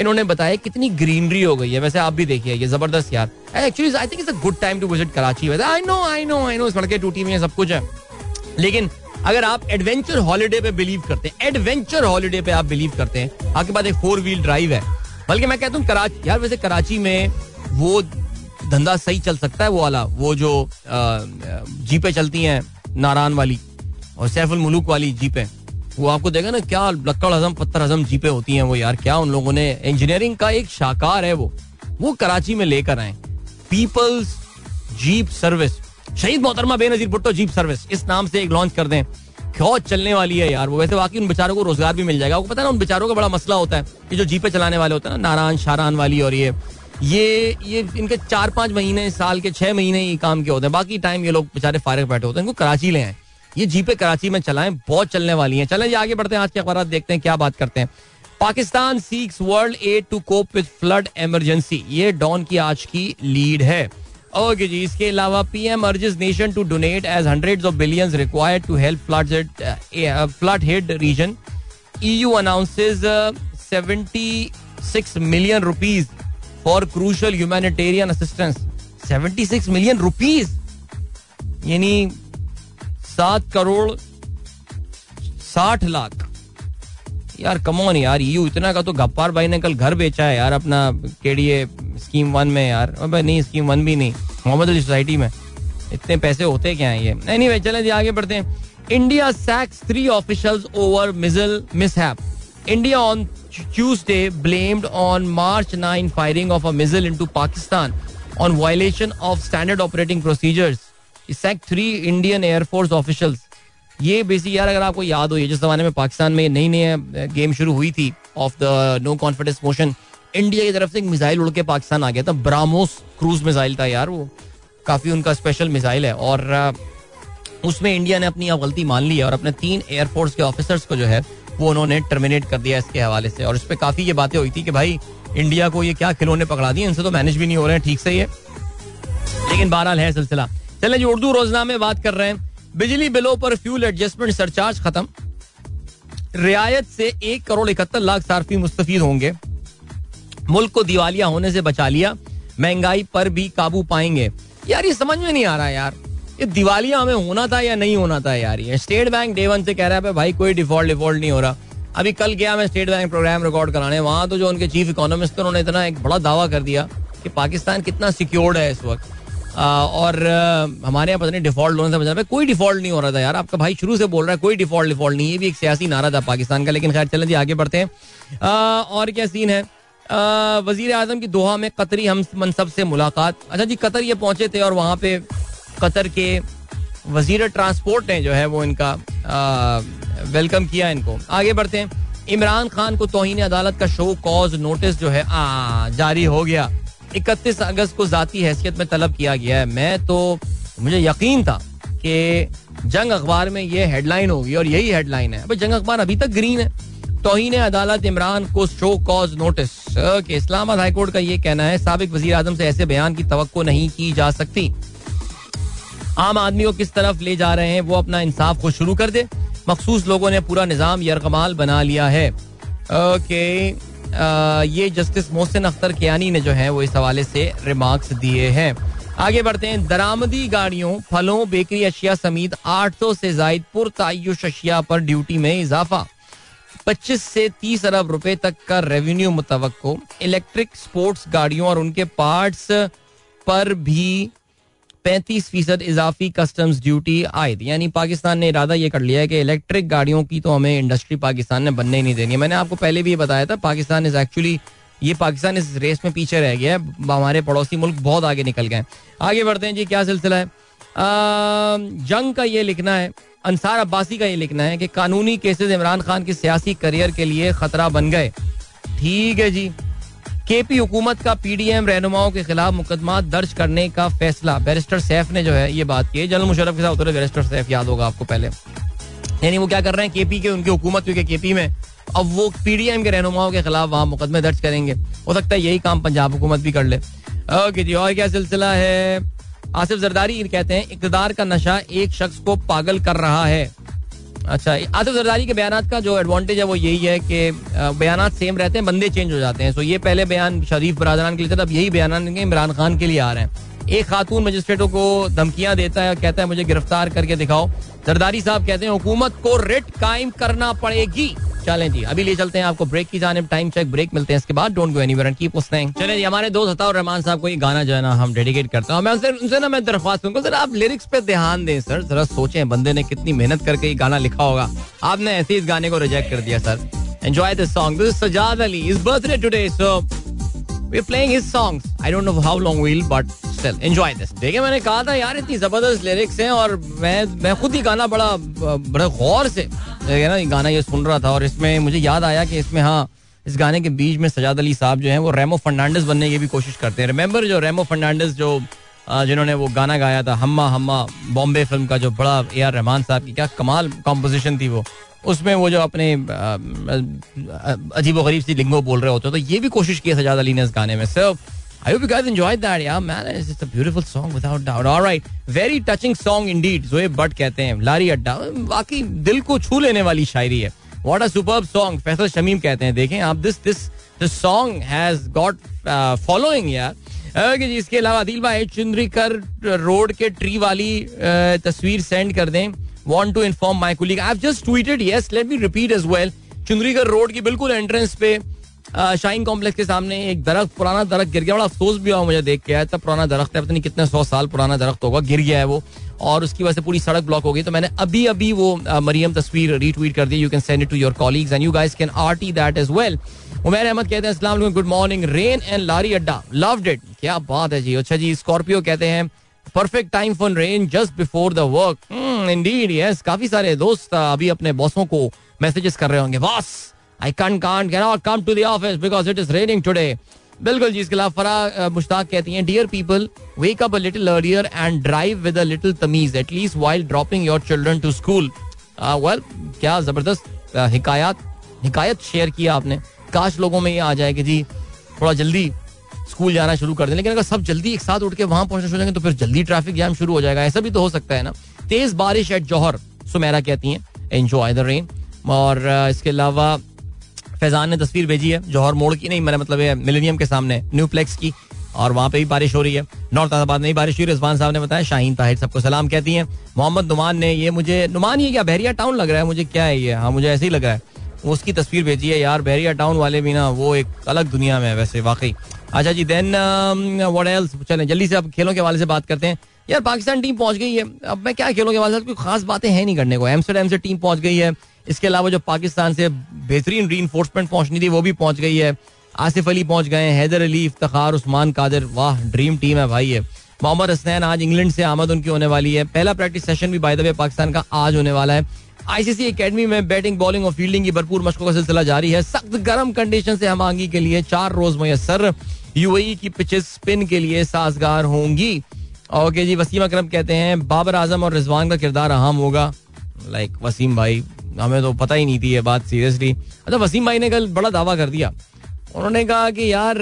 इन्होंने बताया कितनी ग्रीनरी हो गई है. वैसे आप भी देखिए, ये जबरदस्त यार. Actually I think it's a good time to visit Karachi. I know सड़कें टूटी हुई हैं, सब कुछ है, लेकिन अगर आप एडवेंचर हॉलीडे पे बिलीव करते हैं, आपके पास एक 4-wheel drive है. बल्कि मैं कहता हूँ कराची यार, वैसे कराची में वो धंधा सही चल सकता है, वो वाला, वो जो जीपें चलती हैं नारान वाली और सैफुल मुलूक वाली जीपें, वो आपको देगा ना क्या लक्कड़ हजम पत्थर हजम जीपें होती हैं वो यार, क्या उन लोगों ने इंजीनियरिंग का एक शाकार है वो कराची में लेकर आए. पीपल्स जीप सर्विस, शहीद मोहतरमा बेनजीर भुट्टो जीप सर्विस, इस नाम से एक लॉन्च कर दें, बहुत चलने वाली है यार वो. वैसे वाकई उन बेचारों को रोजगार भी मिल जाएगा. आपको पता है ना उन बेचारों का बड़ा मसला होता है कि जो जीपें चलाने वाले होते हैं ना, नारान शारान वाली, और ये इनके 4-5 महीने साल के 6 महीने ही काम के होते हैं, बाकी टाइम ये लोग बेचारे फारिग बैठे होते हैं. इनको कराची ले आए, ये जीपें कराची में चलाएं, बहुत चलने वाली हैं. चलें ये आगे बढ़ते हैं, आज के अखबार देखते हैं क्या बात करते हैं. Pakistan seeks world aid to cope with flood emergency, ये डॉन की आज की लीड है. ओके जी, इसके अलावा PM urges nation to donate as hundreds of billions required to help flood hit region. EU announces 76 million rupees for crucial humanitarian assistance. 76 million rupees यानी 7,60,00,000 यार, कम ऑन यार. ईयू इतना का तो गप्पार भाई ने कल घर बेचा है यार अपना केडीए स्कीम 1 में यार, नहीं स्कीम 1 भी नहीं, मोहम्मद अली सोसाइटी में. इतने पैसे होते क्या हैं ये. एनीवे चलें जी आगे बढ़ते हैं. India sacks 3 officials over missile mishap. India on Tuesday blamed on March 9 firing of a missile into Pakistan on violation of standard operating procedures. Sacks 3 Indian air force officials. ये बेसिक यार, अगर आपको याद हो ये जिस जमाने में पाकिस्तान में नई नई गेम शुरू हुई थी of the no confidence motion, India की तरफ से एक मिसाइल उड़ के पाकिस्तान आ गया था. ब्राह्मोस क्रूज मिसाइल था यार, वो काफी उनका स्पेशल मिसाइल है, और उसमें इंडिया ने अपनी गलती मान ली है और अपने 3 एयरफोर्स के ऑफिसर्स को जो है वो उन्होंने टर्मिनेट कर दिया इसके हवाले से. और इस पर काफी ये बातें हुई थी कि भाई इंडिया को ये क्या खिलौने पकड़ा दिए, इनसे तो मैनेज भी नहीं हो रहे हैं ठीक से ये, लेकिन बहरहाल है सिलसिला. चलें जी उर्दू रोजनामे बात कर रहे हैं. बिजली बिलों पर फ्यूल एडजस्टमेंट सरचार्ज खत्म, रियायत से 1,71,00,000 सार्फी मुस्तफीद होंगे. मुल्क को दिवालिया होने से बचा लिया, महंगाई पर भी काबू पाएंगे. यार ये समझ में नहीं आ रहा यार, ये दिवालिया हमें होना था या नहीं होना था यार. ये स्टेट बैंक डे 1 से कह रहा है भाई कोई डिफॉल्ट नहीं हो रहा. अभी कल गया मैं स्टेट बैंक प्रोग्राम रिकॉर्ड कराने, वहां तो जो उनके चीफ इकोनॉमिस्ट थे उन्होंने इतना एक बड़ा दावा कर दिया कि पाकिस्तान कितना सिक्योर्ड है इस वक्त, और हमारे यहाँ पता नहीं डिफॉल्ट होने से बचा. कोई डिफॉल्ट नहीं हो रहा था यार, आपका भाई शुरू से बोल रहा है कोई डिफॉल्ट नहीं. ये भी एक सियासी नारा था पाकिस्तान का, लेकिन खैर चलें जी आगे बढ़ते हैं. और क्या सीन है. वजीर आजम की दोहा में कतरी हम मनसब से मुलाकात. अच्छा जी कतर ये पहुंचे थे और वहाँ पे कतर के वजीर ट्रांसपोर्ट ने जो है वो इनका वेलकम किया इनको. आगे बढ़ते हैं. इमरान खान को तौहीन अदालत का शो कॉज नोटिस जो है जारी हो गया. 31 अगस्त को जाती हैसियत में तलब किया गया है. मैं तो मुझे यकीन था कि जंग अखबार में ये हेडलाइन होगी और यही हेडलाइन है, जंग अखबार अभी तक ग्रीन है. तौहीन अदालत इमरान को show cause notice. Islamabad high court का ये कहना है साबिक वजीर आजम से ऐसे बयान की तवक्को नहीं की जा सकती. आम आदमी को किस तरफ ले जा रहे हैं, वो अपना इंसाफ खुद शुरू कर दे. मखसूस लोगों ने पूरा निजाम यरगमाल बना लिया है. ये जस्टिस मोहसिन अख्तर कियानी ने जो है वो इस हवाले से रिमार्क्स दिए हैं. आगे बढ़ते हैं. दरामदी गाड़ियों फलों बेकरी अशिया समेत 800 से जायद पुरतायुश अशिया पर ड्यूटी में इजाफा. 25 से 30 अरब रुपए तक का रेवेन्यू मुतवक्को. इलेक्ट्रिक स्पोर्ट्स गाड़ियों और उनके पार्ट्स पर भी 35% इजाफी कस्टम्स ड्यूटी आयद. यानी पाकिस्तान ने इरादा ये कर लिया है कि इलेक्ट्रिक गाड़ियों की तो हमें इंडस्ट्री पाकिस्तान ने बनने ही नहीं देनी. मैंने आपको पहले भी बताया था पाकिस्तान इस रेस में पीछे रह गया है, हमारे पड़ोसी मुल्क बहुत आगे निकल गए. आगे बढ़ते हैं जी, क्या सिलसिला है. जंग का ये लिखना है, अंसार अब्बासी का ये लिखना है कि कानूनी केसेस इमरान खान के सियासी करियर के लिए खतरा बन गए. ठीक है जी. केपी हुकूमत का पीडीएम रहनुमाओं के खिलाफ मुकदमा दर्ज करने का फैसला. बैरिस्टर सैफ ने जो है ये बात की. जनरल मुशर्रफ के साथ उतरे बैरिस्टर सैफ, याद होगा आपको पहले. यानी वो क्या कर रहे हैं, केपी के उनकी हुकूमत, क्योंकि केपी में अब वो पीडीएम के रहनुमाओं के खिलाफ वहाँ मुकदमे दर्ज करेंगे. हो सकता है यही काम पंजाब हुकूमत भी कर ले. ओके जी, और क्या सिलसिला है. आसिफ जरदारी कहते हैं इक़्तिदार का नशा एक शख्स को पागल कर रहा है. अच्छा, आसिफ जरदारी के बयानात का जो एडवांटेज है वो यही है कि बयानात सेम रहते हैं, बंदे चेंज हो जाते हैं. सो ये पहले बयान शरीफ बरादरान के लिए था, अब यही बयान इमरान खान के लिए आ रहे हैं. एक खातून मजिस्ट्रेटों को धमकियां देता है और कहता है मुझे गिरफ्तार करके दिखाओ. जरदारी साहब कहते हैं हुकूमत को रिट कायम करना पड़ेगी. चलें जी, अभी ले चलते हैं आपको ब्रेक की जानिब. टाइम चेक, ब्रेक, मिलते हैं इसके बाद. Don't go anywhere and keep listening. चलें जी, हमारे दोस्त अताउर रहमान साहब को ये गाना जो है ना हम डेडिकेट करते हैं. मैं उनसे ना मैं दरख्वास्त करूंगा, सर आप लिरिक्स पे ध्यान दें. सर जरा सोचें बंदे ने कितनी मेहनत करके ये गाना लिखा होगा, आपने ऐसे इस गाने को रिजेक्ट कर दिया. Sir enjoy this song. This is Sajjad Ali, his birthday today, so we are playing his songs. I don't know how long we'll but Enjoy this. देखिए मैंने कहा था यार इतनी जबरदस्त लिरिक्स हैं और मैं खुद ही गाना बड़ा गौर से ना गाना ये सुन रहा था और इसमें मुझे याद आया कि इसमें हाँ इस गाने के बीच में सजाद अली साहब जो हैं वो रेमो फर्नांडिस बनने की भी कोशिश करते हैं. रिमेंबर जो रेमो फर्नांडिस जो जिन्होंने वो गाना गाया था हम्मा हम्मा बॉम्बे फिल्म का, जो बड़ा ए आर रहमान साहब की क्या कमाल कॉम्पोजिशन थी वो, उसमें वो जो अपने अजीब गरीब सी लिंगो बोल रहे होते, तो ये भी कोशिश की है सजाद अली ने इस गाने में. सिर्फ I hope you guys enjoyed that, yeah, man. It's just a beautiful song, without doubt. All right, very touching song indeed. Zoe Butt कहते हैं, लारी अड्डा, वाकई दिल को छू लेने वाली शायरी है. What a superb song. Faisal Shamim कहते हैं, देखें आप this song has got following, yeah. जी इसके अलावा आदिल भाई चुंद्रीगढ़ रोड के ट्री वाली तस्वीर सेंड कर दें. Want to inform my colleague. I've just tweeted. Yes, let me repeat as well. Chundrigar road की बिल्कुल एंट्रेंस पे शाहीन कॉम्प्लेक्स के सामने एक दरख्त, पुराना दरख्त गिर गया. बड़ा अफसोस भी हुआ मुझे देख के, इतना पुराना दरख्त है, पता नहीं कितने 100 साल पुराना दरख्त होगा, गिर गया है वो और उसकी वजह से पूरी सड़क ब्लॉक हो गई. तो मैंने अभी अभी वो मरियम तस्वीर रीट्वीट कर दी. You can send it to your colleagues and you guys can RT that as well. Umar Ahmed कहते हैं अस्सलाम वालेकुम, good morning, rain and Lari Adda, loved it. क्या बात है जी. अच्छा जी, स्कॉर्पियो कहते हैं perfect time for rain, just before the work. Indeed yes, काफी सारे दोस्त अभी अपने बॉसों को मैसेजेस कर रहे होंगे, boss I cannot come to the office because it is raining today. बिल्कुल जी. इसके अलावा फरा मुश्ताक कहती हैं, dear people, wake up a little earlier and drive with a little तमीज, at least while dropping your children to school. Well, क्या जबरदस्त हिकायत share किया आपने. काश लोगों में ये आ जाए कि जी थोड़ा जल्दी स्कूल जाना शुरू कर दें, लेकिन अगर सब जल्दी एक साथ उठ के वहां पहुंचना शुरू करेंगे तो फिर जल्दी ट्रैफिक जाम शुरू हो जाएगा. ऐसा भी तो हो सकता है ना. तेज बारिश एट जौहर, सुमेरा कहती हैं, enjoy the rain. और इसके अलावा फैजान ने तस्वीर भेजी है जौहर मोड़ की, नहीं मैंने मतलब मिलेनियम के सामने न्यू प्लेक्स की, और वहाँ पे भी बारिश हो रही है. नॉर्थ आबाद में भी बारिश हुई, रिजवान साहब ने बताया. शाहीन ताहिर सबको सलाम कहती हैं. मोहम्मद नुमान ने, ये मुझे नुमान ये क्या बहरिया टाउन लग रहा है मुझे, क्या है ये, हाँ मुझे ऐसे ही लग रहा है, उसकी तस्वीर भेजी है. यार बहरिया टाउन वाले भी ना वो एक अलग दुनिया में है वैसे वाकई. अच्छा जी, देन व्हाट एल्स. चलें जल्दी से अब खेलों के हवाले से बात करते हैं. यार पाकिस्तान टीम पहुंच गई है, अब मैं क्या खेलों के हवाले से कोई खास बातें हैं नहीं करने को. एम्स्टरडेम से टीम पहुंच गई है. इसके अलावा जो पाकिस्तान से बेहतरीन रीइंफोर्समेंट पहुंचनी थी वो भी पहुंच गई है. आसिफ अली पहुंच गए हैं, हैदर अली, इफ्तिखार, उस्मान कादिर, वाह ड्रीम टीम है भाई है. मोहम्मद हसनैन आज इंग्लैंड से आमद उनकी होने वाली है. पहला प्रैक्टिस सेशन भी बाय द वे पाकिस्तान का आज होने वाला है. आईसीसी एकेडमी में बैटिंग, बॉलिंग और फील्डिंग की भरपूर मशकों का सिलसिला जारी है. सख्त गर्म कंडीशन से हमांगी के लिए 4 रोज मयसर. यूएई की पिचेस स्पिन के लिए साजगार होंगी. ओके जी, वसीम अकरम कहते हैं बाबर आजम और रिजवान का किरदार अहम होगा. लाइक वसीम भाई, हमें तो पता ही नहीं थी ये बात सीरियसली. अच्छा, वसीम भाई ने कल बड़ा दावा कर दिया. उन्होंने कहा कि यार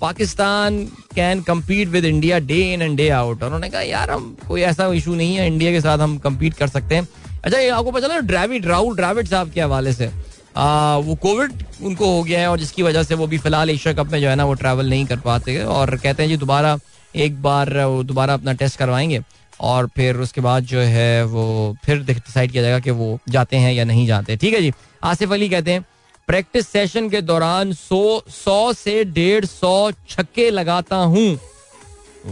Pakistan can compete with India day in and day out. उन्होंने कहा यार हम कोई ऐसा इशू नहीं है, इंडिया के साथ हम कम्पीट कर सकते हैं. अच्छा, ये आपको पता चला राहुल द्रविड़ साहब के हवाले से वो कोविड उनको हो गया है और जिसकी वजह से वो भी फिलहाल एशिया कप में जो है ना वो ट्रैवल नहीं कर पाते और कहते हैं जी दोबारा अपना टेस्ट करवाएंगे और फिर उसके बाद जो है वो फिर डिसाइड किया जाएगा कि वो जाते हैं या नहीं जाते. ठीक है जी. आसिफ अली कहते हैं प्रैक्टिस सेशन के दौरान 100 से 150 छक्के लगाता हूँ.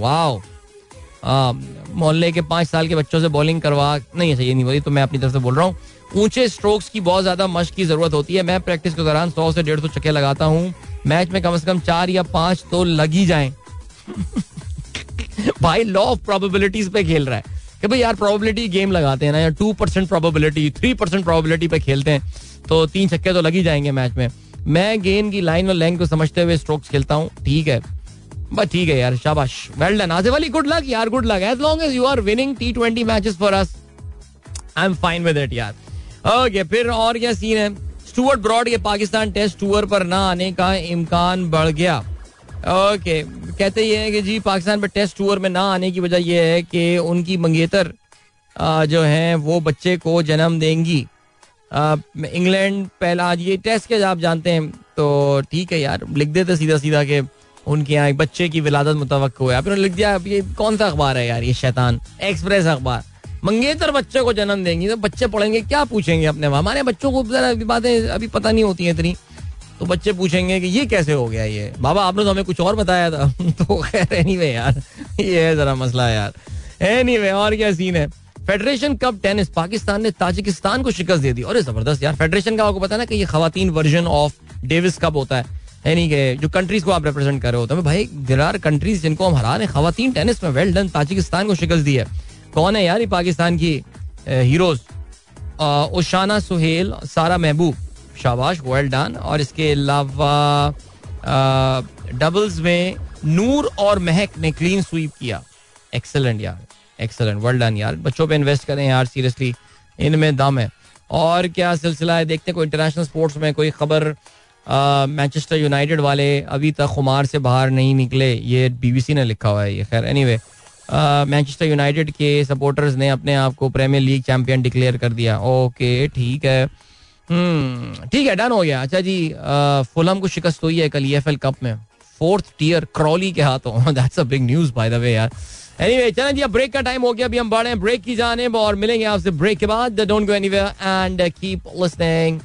वाओ. मोहल्ले के 5 साल के बच्चों से बॉलिंग करवा नहीं चाहिए, नहीं बोली तो मैं अपनी तरफ से बोल रहा हूँ. ऊंचे स्ट्रोक्स की बहुत ज्यादा मशक की जरूरत होती है. मैं प्रैक्टिस के दौरान 100 से 150 छक्के लगाता हूँ. मैच में कम से कम 4 या 5 तो लग ही जाए. भाई लॉ ऑफ प्रोबेबिलिटीज पे खेल रहा है कि भाई यार प्रोबेबिलिटी गेम लगाते हैं ना, या 2% प्रोबेबिलिटी 3% प्रोबेबिलिटी पे खेलते हैं तो 3 छक्के तो लग ही जाएंगे मैच में. मैं गेंद की लाइन और लेंथ को समझते हुए स्ट्रोक्स खेलता हूँ. ठीक है, बस ठीक है यार, शाबाश, well done Asif Ali, good luck यार, good luck. As long as you are winning T20 matches for us I am fine with it यार. ओके, फिर और क्या सीन है. स्टुअर्ट ब्रॉड के पाकिस्तान टेस्ट टूर पर ना आने का इम्कान बढ़ गया. ओके, कहते ये है कि जी पाकिस्तान पर टेस्ट टूर में ना आने की वजह यह है कि उनकी मंगेतर जो हैं वो बच्चे को जन्म देंगी. इंग्लैंड पहला, आज ये टेस्ट के आप जानते हैं तो ठीक है यार, लिख देते सीधा सीधा कि उनके यहाँ एक बच्चे की विलादत मुतवक्को है. आपने लिख दिया, ये कौन सा अखबार है यार, ये शैतान एक्सप्रेस अखबार. मंगेतर बच्चे को जन्म देंगी तो बच्चे पढ़ेंगे क्या, पूछेंगे अपने हमारे बच्चों को जरा बातें अभी पता नहीं होती हैं इतनी, तो बच्चे पूछेंगे कि ये कैसे हो गया, ये बाबा आपने तो हमें कुछ और बताया था. तो खैर एनीवे यार ये है जरा मसला यार. एनीवे और क्या सीन है. फेडरेशन कप टेनिस, पाकिस्तान ने ताजिकिस्तान को शिकस्त दे दी. और जबरदस्त यार, फेडरेशन का आपको पता ना कि ये खवातीन वर्जन ऑफ डेविस कप होता है, यानी कि जो कंट्रीज को आप रिप्रेजेंट कर रहे होते हैं. भाई देयर आर कंट्रीज जिनको हम हरा रहे हैं खवातीन टेनिस में. वेल डन, ताजिकिस्तान को शिकस्त दी है. कौन है यार ये पाकिस्तान की हीरोज, उशाना सुहेल, सारा महबूब, शाबाश वेल डन. और इसके अलावा डबल्स में नूर और महक ने क्लीन स्वीप किया. एक्सेलेंट यार, एक्सेलेंट वेल डन यार. बच्चों पे इन्वेस्ट करें यार, सीरियसली इनमें दम है. और क्या सिलसिला है, देखते हैं कोई इंटरनेशनल स्पोर्ट्स में कोई खबर. मैनचेस्टर यूनाइटेड वाले अभी तक खुमार से बाहर नहीं निकले, ये बीबीसी ने लिखा हुआ है ये. खैर एनीवे, मैनचेस्टर यूनाइटेड के सपोर्टर्स ने अपने आप को प्रीमियर लीग चैंपियन डिक्लेयर कर दिया. ओके ठीक है, ठीक है, डन हो गया. अच्छा जी, फुलहम को शिकस्त हुई है कल ईएफएल कप में, फोर्थ टियर क्रॉली के हाथों. That's a big news by the way यार. एनीवे चलें जी, अब ब्रेक का टाइम हो गया, अभी हम बढ़े हैं ब्रेक की जानिब और मिलेंगे आपसे ब्रेक के बाद. Don't go anywhere and keep listening.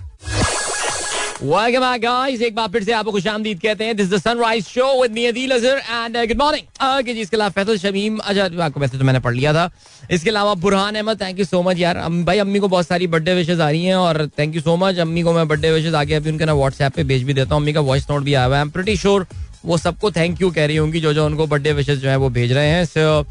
Welcome back guys, एक बार फिर से आपको खुशामदीद कहते हैं. This is the sunrise show with me Adeel Azhar and good morning. Okay जी, इसके अलावा फैसल शमीम, अच्छा आपको वैसे तो मैंने पढ़ लिया था. इसके अलावा Burhan Ahmed, thank you so much यार. भाई अम्मी को बहुत सारी बर्थडे विशेज आ रही हैं और थैंक यू सो मच अम्मी को. मैं बर्थडे विशेज आगे अभी उनके ना व्हाट्सएप पे भेज भी देता हूँ. अम्मी का वॉइस नोट भी आया हुआ है. आई एम प्रीटी श्योर वो सबको थैंक यू कह रही होंगी जो जो उनको बर्थडे विशेज जो है वो भेज रहे हैं. So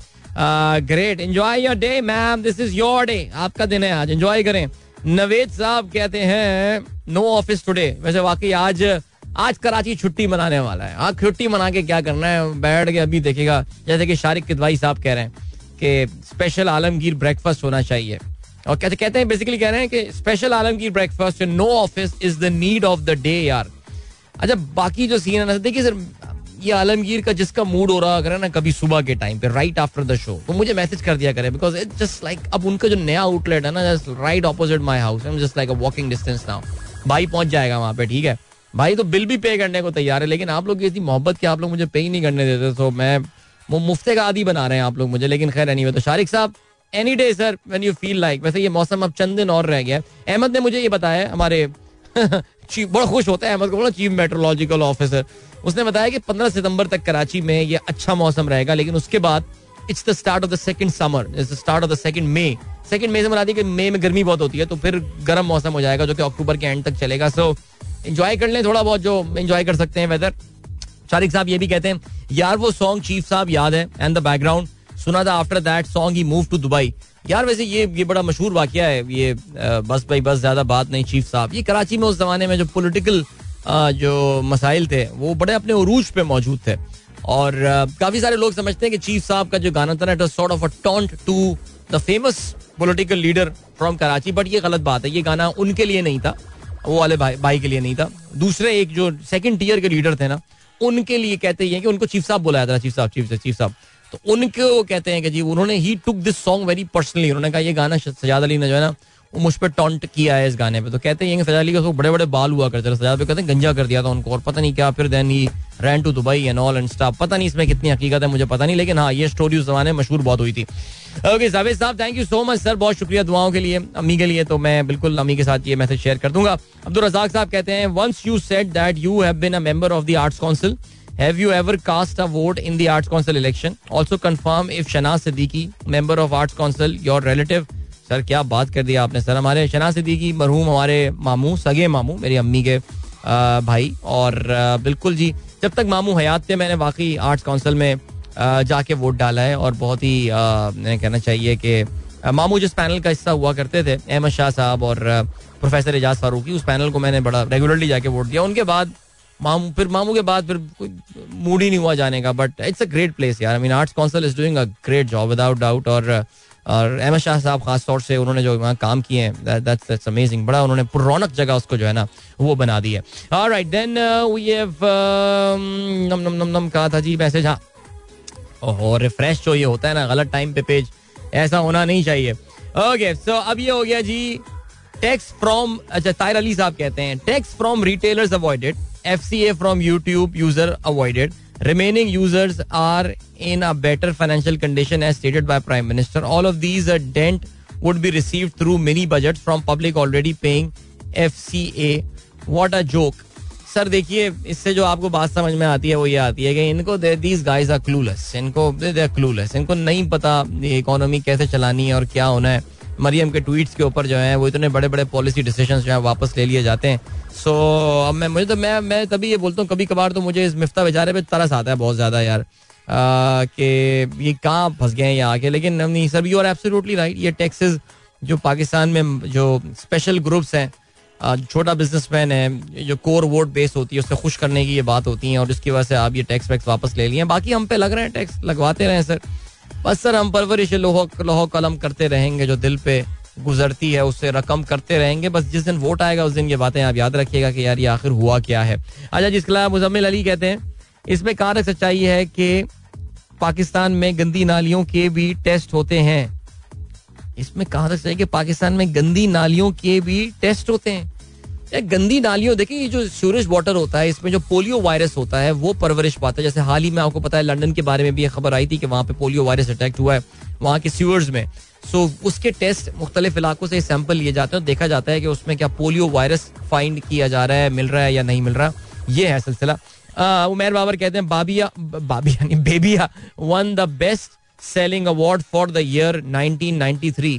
great, enjoy your day ma'am, this is your day, आपका दिन है आज, एंजॉय करें. नवेद साहब कहते हैं नो ऑफिस टुडे. वैसे वाकई आज कराची छुट्टी मनाने वाला है. आज छुट्टी मना के क्या करना है, बैठ के अभी देखेगा. जैसे कि शारिक किदवाई साहब कह रहे हैं कि स्पेशल आलमगीर ब्रेकफास्ट होना चाहिए. और कहते हैं बेसिकली कह रहे हैं कि special Alamgir breakfast, no office is the need of the day यार. अच्छा बाकी जो सीन है ना, देखिए सर ये आलमगीर का जिसका मूड हो रहा करे ना कभी सुबह के टाइम पे राइट आफ्टर द शो, तो मुझे मैसेज कर दिया करे बिकॉज इट्स जस्ट लाइक अब उनका जो नया आउटलेट है ना just right opposite my house, and just like a walking distance now. भाई पहुंच जाएगा वहां पे, ठीक है भाई, तो बिल भी पे करने को तैयार है. लेकिन आप लोग इतनी मोहब्बत के आप लोग मुझे पे ही नहीं करने देते, तो मैं वो मुफ्ते का आदी बना रहे हैं आप लोग मुझे. लेकिन खैर एनीवे, तो शारिक साहब any day sir when you feel like. वैसे ये मौसम अब चंद दिन और रह गया. अहमद ने मुझे ये बताया, हमारे चीफ, बड़ा खुश होता है अहमद को बोला, चीफ मेट्रोलॉजिकल ऑफिसर, उसने बताया कि 15 सितंबर तक कराची में ये अच्छा मौसम रहेगा. लेकिन उसके बाद it's the start of the second summer, it's the start of the second May. Second May से मना दी कि मई में गर्मी बहुत होती है, तो फिर गर्म मौसम हो जाएगा जो कि अक्टूबर के एंड तक चलेगा. सो एंजॉय कर लें थोड़ा बहुत जो एंजॉय कर सकते हैं वेदर. शारिक साहब ये भी कहते हैं यार वो सॉन्ग चीफ साहब याद है एंड द बैकग्राउंड सुना था, after that song he move to Dubai. यार वैसे ये बड़ा मशहूर वाकया है ये. बस भाई बस, ज्यादा बात नहीं. चीफ साहब ये कराची में उस जमाने में जो पॉलिटिकल जो मसाइल थे वो बड़े अपने उरूज पे मौजूद थे. और काफी सारे लोग समझते हैं कि चीफ साहब का जो गाना था ना it was sort of a taunt to the famous political leader from Karachi, but ये गलत बात है. ये गाना उनके लिए नहीं था, वो वाले भाई के लिए नहीं था, दूसरे एक जो सेकंड टीयर के लीडर थे ना उनके लिए. कहते हैं कि उनको चीफ साहब बुलाया था, चीफ साहब तो उनको कहते हैं कि जी उन्होंने he took this song very personally. उन्होंने कहा ये गाना सजाद अली ने जो है ना मुझ पर टॉन्ट किया है इस गाने पे. तो कहते हैं सजाद अली को बड़े बड़े बाल हुआ करते थे, सजाद पे कहते हैं गंजा कर दिया था उनको और पता नहीं क्या. फिर then he ran to Dubai and all and stuff. पता नहीं इसमें कितनी हकीकत है मुझे पता नहीं, लेकिन हाँ ये स्टोरी उस जमाने में मशहूर बहुत हुई थी. ओके जावेद साहब thank you so much sir, बहुत शुक्रिया दुआओं के लिए अम्मी के लिए. तो मैं बिल्कुल अम्मी के साथ ये मैसेज शेयर कर दूंगा. अब्दुल रजाक साहब कहते हैं once you said that you have been a member of the arts council, have you ever cast a vote in the arts council election, also confirm if Shahnaz Siddiqui member of arts council your relative. Sir क्या बात कर दिया आपने sir. हमारे शनाज सिद्दीकी मरहूम हमारे मामू, सगे मामू मेरी अम्मी के भाई. और बिल्कुल जी जब तक मामू हयात थे मैंने वाकई आर्ट्स काउंसिल में जाके वोट डाला है. और बहुत ही कहना चाहिए कि मामू जिस पैनल का हिस्सा हुआ करते थे अहमद शाह साहब और प्रोफेसर एजाज फारूकी, उस पैनल को मैंने बड़ा रेगुलरली जाके वोट दिया. उनके बाद मामू के बाद कोई मूड ही नहीं हुआ जाने का. But it's a great place यार, I mean arts council is doing a great job without doubt. और अहमद शाह साहब खास तौर से उन्होंने जो वहाँ काम किए हैं दैट्स अमेजिंग. बड़ा उन्होंने पुरानक जगह उसको जो है ना वो बना दी है. ऑलराइट देन वी हैव नम कहा था जी मैसेज. हाँ और रिफ्रेश जो ये होता है ना गलत टाइम पे पेज, ऐसा होना नहीं चाहिए. ओके सो अब ये हो गया जी टैक्स फ्रॉम, अच्छा ताहिर अली साहब कहते हैं tax from retailers avoided, FCA from YouTube user avoided, remaining users are in a better financial condition as stated by prime minister, all of these a dent would be received through mini budget from public already paying FCA. What a joke. Sir देखिए इससे जो आपको बात समझ में आती है वो ये आती है कि इनको दीज गाइज आर क्लूलेस, इनको दे आर क्लूलेस, इनको नहीं पता इकोनॉमी कैसे चलानी है और क्या होना है. मरियम के ट्वीट्स के ऊपर जो है वो इतने बड़े बड़े पॉलिसी डिसीजंस जो है वापस ले लिए जाते हैं. सो अब मैं तभी ये बोलता हूँ कभी कभार तो मुझे इस मिफ्ता बेचारे पे तरस आता है बहुत ज़्यादा यार कि ये कहाँ फंस गए हैं यहाँ आके. लेकिन नहीं sir, you are absolutely right. ये टैक्सेस जो पाकिस्तान में जो स्पेशल ग्रुप्स हैं, छोटा बिजनेसमैन है, जो कोर वोट बेस होती है उससे खुश करने की ये बात होती है और इसकी वजह से आप ये टैक्स वैक्स वापस ले लिए हैं. बाकी हम पे लग रहे हैं टैक्स, लगवाते रहें सर, बस सर हम परवरिश लोहो कलम करते रहेंगे, जो दिल पे गुजरती है उससे रकम करते रहेंगे. बस जिस दिन वोट आएगा उस दिन ये बातें आप याद रखिएगा कि यार ये आखिर हुआ क्या है. अच्छा जिसके अलावा मुजम्मिल अली कहते हैं इसमें कहाँ तक सच्चाई है कि पाकिस्तान में गंदी नालियों के भी टेस्ट होते हैं. इसमें कहाँ तक सही कि पाकिस्तान में गंदी नालियों के भी टेस्ट होते हैं. गंदी नालियों देखिए, ये जो सीवरेज वाटर होता है इसमें जो पोलियो वायरस होता है वो परवरिश पाता है. जैसे हाल ही में आपको पता है लंदन के बारे में भी ये खबर आई थी कि वहाँ पे पोलियो वायरस अटैक हुआ है वहाँ के सीवर्स में. सो उसके टेस्ट मुख्तलिफ इलाकों से सैंपल लिए जाते हैं और देखा जाता है कि उसमें क्या पोलियो वायरस फाइंड किया जा रहा है, मिल रहा है या नहीं मिल रहा. ये है सिलसिला. उमेर बाबर कहते हैं बेबिया won the best selling award for the year 1993.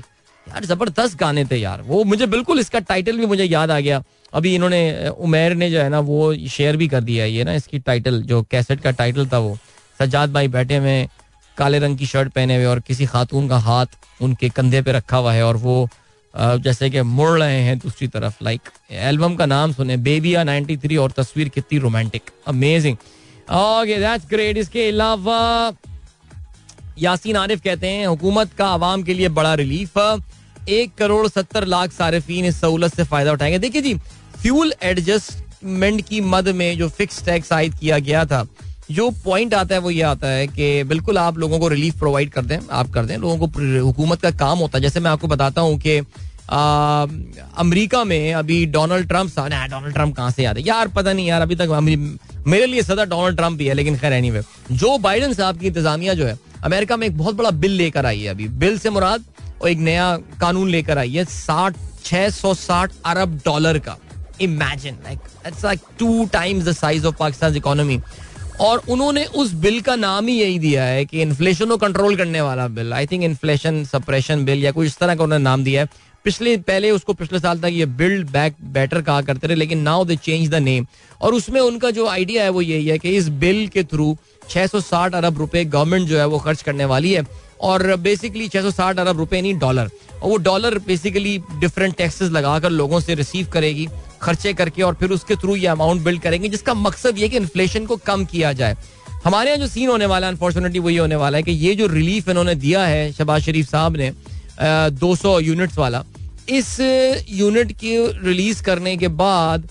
यार जबरदस्त गाने थे यार वो, मुझे बिल्कुल इसका टाइटल भी मुझे याद आ गया. अभी इन्होंने उमेर ने जो है ना वो शेयर भी कर दिया है ये ना, इसकी टाइटल जो कैसेट का टाइटल था वो सज्जाद भाई बैठे हुए काले रंग की शर्ट पहने हुए और किसी खातून का हाथ उनके कंधे पे रखा हुआ है और वो जैसे कि मुड़ रहे हैं दूसरी तरफ. लाइक एल्बम का नाम सुने बेबिया 93 और तस्वीर कितनी romantic, amazing. Okay that's great. इसके अलावा यासीन आरिफ कहते हैं हुकूमत का आवाम के लिए बड़ा रिलीफ, 1,70,00,000 सारिफीन इस सहूलत से फायदा उठाएंगे. देखिए जी फ्यूल एडजस्टमेंट की मद में जो फिक्स टैक्स आयद किया गया था, जो पॉइंट आता है वो ये आता है कि बिल्कुल आप लोगों को रिलीफ प्रोवाइड कर दें, आप कर दें लोगों को. हुकूमत का काम होता है, जैसे मैं आपको बताता हूँ कि अमेरिका में अभी डोनाल्ड ट्रम्प साहब ने, डोनाल्ड ट्रम्प कहाँ से याद है यार पता नहीं यार, अभी तक मेरे लिए सदा डोनाल्ड ट्रम्प ही है. लेकिन खैर एनीवे जो बाइडन साहब की इंतजामिया जो है अमेरिका में एक बहुत बड़ा बिल लेकर आई है. अभी बिल से मुराद और एक नया कानून लेकर आई है 660 अरब डॉलर का. Imagine like 2 times the size of Pakistan economy. और उन्होंने उस बिल का नाम ही यही दिया है कि इन्फ्लेशन को कंट्रोल करने वाला bill, I think inflation suppression bill या कुछ इस तरह का उन्होंने नाम दिया है. पहले उसको पिछले साल तक ये बिल्ड बैक बेटर कहा करते थे लेकिन now they change the name. और उसमें उनका जो आइडिया है वो यही है कि इस बिल के थ्रू 660 अरब रुपए गवर्नमेंट जो है वो खर्च करने वाली है. और बेसिकली 660 अरब रुपए नहीं डॉलर, और वो डॉलर बेसिकली डिफरेंट टैक्सेस लगाकर लोगों से रिसीव करेगी खर्चे करके, और फिर उसके थ्रू ये अमाउंट बिल्ड करेंगे जिसका मकसद ये कि इन्फ्लेशन को कम किया जाए. हमारे यहाँ जो सीन होने वाला है अनफॉर्चुनेटली वो ये होने वाला है कि ये जो रिलीफ इन्होंने दिया है शहबाज शरीफ साहब ने 200 यूनिट्स वाला, इस यूनिट की रिलीज करने के बाद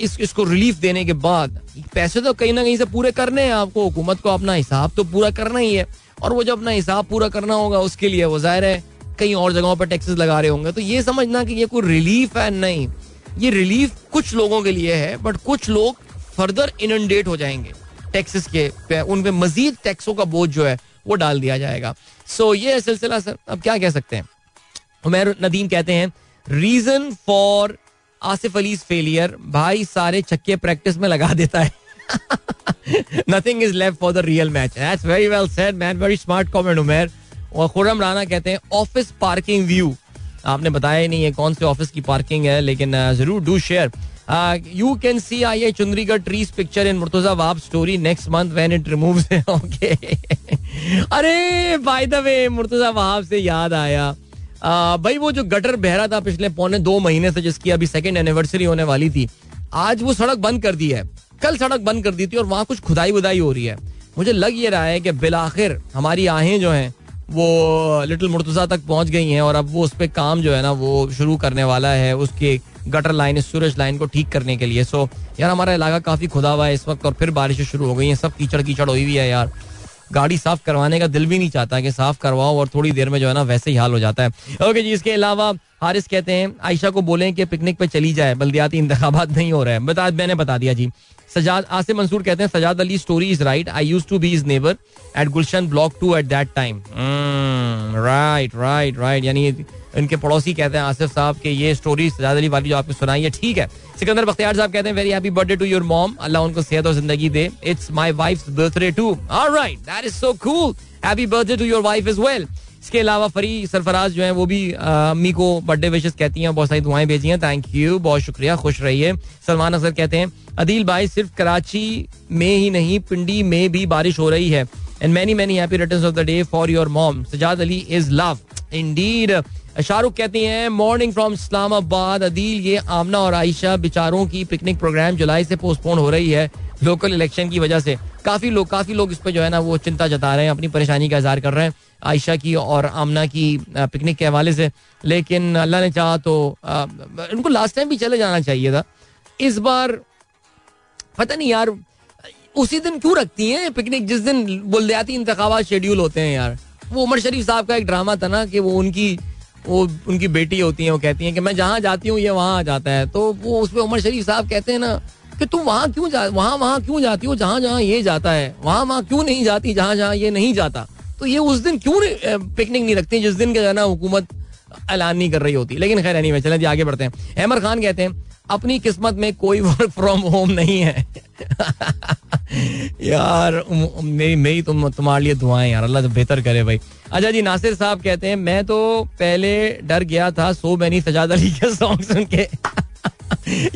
इसको रिलीफ देने के बाद पैसे तो कहीं ना कहीं से पूरे करने हैं आपको, हुकूमत को अपना हिसाब तो पूरा करना ही है. और वो जब अपना हिसाब पूरा करना होगा उसके लिए वो जाहिर है कहीं और जगहों पर टैक्सेस लगा रहे होंगे. तो ये समझना कि ये कोई रिलीफ है, नहीं, ये रिलीफ कुछ लोगों के लिए है बट कुछ लोग फर्दर इनंडेट हो जाएंगे टैक्सेस के, उन पे मजीद टैक्सों का बोझ जो है वो डाल दिया जाएगा. सो ये सिलसिला सर, अब क्या कह सकते हैं. उमर नदीम कहते हैं reason for Asif Ali's failure, भाई सारे छक्के प्रैक्टिस में लगा देता है. Nothing is left for the real match. That's very well said, man. Very smart comment, उमेर. और खुर्रम राना कहते हैं ऑफिस पार्किंग व्यू. आपने बताया नहीं है कौन से ऑफिस की पार्किंग है, लेकिन जरूर do share. You can see I Chundrigar trees picture in Murtaza Wahab story next month when it removes. Okay अरे by the way Murtaza Wahab से याद आया भाई, वो जो गटर बह रहा था पिछले 1.25 महीने से जिसकी अभी 2nd anniversary होने वाली थी, आज वो सड़क बंद कर दी है, कल सड़क बंद कर दी थी और वहाँ कुछ खुदाई वुदाई हो रही है. मुझे लग ये रहा है कि बिलाखिर हमारी आहें जो हैं वो लिटिल मुर्तज़ा तक पहुँच गई हैं और अब वो उस पर काम जो है ना वो शुरू करने वाला है, उसके गटर लाइन सूरज लाइन को ठीक करने के लिए. सो यार हमारा इलाका काफ़ी खुदा हुआ है इस वक्त और फिर बारिशें शुरू हो गई हैं, सब कीचड़ कीचड़ हुई हुई है यार. गाड़ी साफ करवाने का दिल भी नहीं चाहता कि साफ करवाओ, और थोड़ी देर में जो है ना वैसे ही हाल हो जाता है. ओके जी, इसके अलावा हारिस कहते हैं आयशा को बोलें कि पिकनिक पे चली जाए, बल्दियाती इंतखाबात नहीं हो रहा है. मैंने बता दिया जी. सजाद आसिम मंसूर कहते हैं Sajjad Ali story is right, I used to be his neighbour at Gulshan block 2 at that time. Right right right, यानी इनके पड़ोसी कहते हैं आसिफ साहब के ये स्टोरी सजाद अली वाली जो आपने सुनाई है ठीक है. सिकंदर बख्तियार साहब कहते हैं very happy birthday to your mom, अल्लाह उनको सेहत और जिंदगी दे, it's my wife's birthday too. Alright, that is so cool, happy birthday to your wife as well. इसके अलावा फरी सरफराज जो है वो भी अम्मी को बर्थडे विशेष कहती हैं, बहुत सारी दुआएं भेजी हैं, थैंक यू, बहुत शुक्रिया, खुश रहिए. सलमान अख्तर कहते हैं अदील भाई सिर्फ कराची में ही नहीं पिंडी में भी बारिश हो रही है, and many many happy returns of the day for your mom, Sajjad Ali is love indeed. Shahrukh कहती हैं मॉर्निंग फ्रॉम इस्लामाबाद, अदील ये आमना और आयशा बेचारों की पिकनिक प्रोग्राम जुलाई से पोस्टपोन हो रही है लोकल इलेक्शन की वजह से. काफी लोग इस पर जो है ना वो चिंता जता रहे हैं, अपनी परेशानी का इजहार कर रहे हैं आयशा की और आमना की पिकनिक के हवाले से, लेकिन अल्लाह ने चाहा तो उनको लास्ट टाइम भी चले जाना चाहिए था. इस बार पता नहीं यार उसी दिन क्यों रखती हैं पिकनिक जिस दिन बुल्दियाती इंतखाबात शेड्यूल होते हैं यार. वो उमर शरीफ साहब का एक ड्रामा था ना कि वो उनकी बेटी होती है, वो कहती है कि मैं जहाँ जाती हूँ ये वहाँ आ जाता है, तो वो उसमें उमर शरीफ साहब कहते हैं ना कि तुम वहाँ क्यों जाती हो जहाँ ये जाता है, वहाँ क्यों नहीं जाती जहाँ ये नहीं जाता. तो ये उस दिन क्यों पिकनिक नहीं रखती जिस दिन का जो है ना हुकूमत ऐलान नहीं कर रही होती. लेकिन खैर नहीं, चलें आगे बढ़ते हैं. अहमर खान कहते हैं अपनी किस्मत में कोई वर्क फ्रॉम होम नहीं है. यार मेरी तुम्हारे लिए दुआएं यार, अल्लाह तो बेहतर करे भाई. अच्छा जी, नासिर साहब कहते हैं मैं तो पहले डर गया था सो मैनी सजाद अली के सॉन्ग सुन के.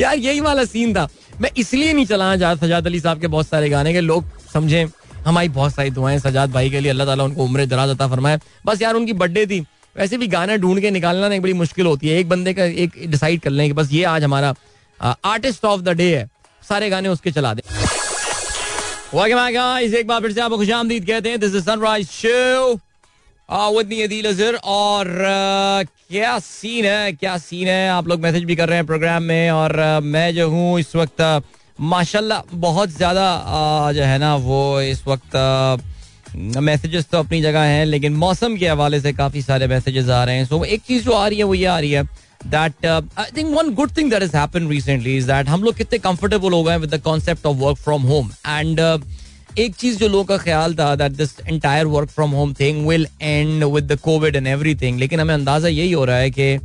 यार यही वाला सीन था, मैं इसलिए नहीं चलाना चाहता सजाद अली साहब के बहुत सारे गाने के लोग समझें. हमारी बहुत सारी दुआएं सजाद भाई के लिए, अल्लाह ताला उनको उम्र दराज अता फरमाए. बस यार उनकी बर्थडे थी, वैसे भी गाना ढूंढ के निकालना ना एक बड़ी मुश्किल होती है, एक बंदे का एक डिसाइड कर लें कि बस ये आज हमारा आर्टिस्ट ऑफ द डे है, सारे गाने उसके चला दें. एक बार फिर से आपको खुशामदीद कहते हैं, this is sunrise show with me Adil Azhar. और क्या सीन है, आप लोग मैसेज भी कर रहे हैं प्रोग्राम में, और मैं जो हूँ इस वक्त माशाल्लाह बहुत ज़्यादा जो है ना वो इस वक्त मैसेजेस तो अपनी जगह हैं, लेकिन मौसम के हवाले से काफ़ी सारे मैसेजेस आ रहे हैं. सो एक चीज़ जो आ रही है वो ये आ रही है that I think one good thing that has happened recently is that हम लोग कितने कंफर्टेबल हो गए हैं with the concept of work from home. And एक चीज़ जो लोगों का ख्याल था that this entire work from home thing will end with the covid and everything, लेकिन हमें अंदाज़ा यही हो रहा है कि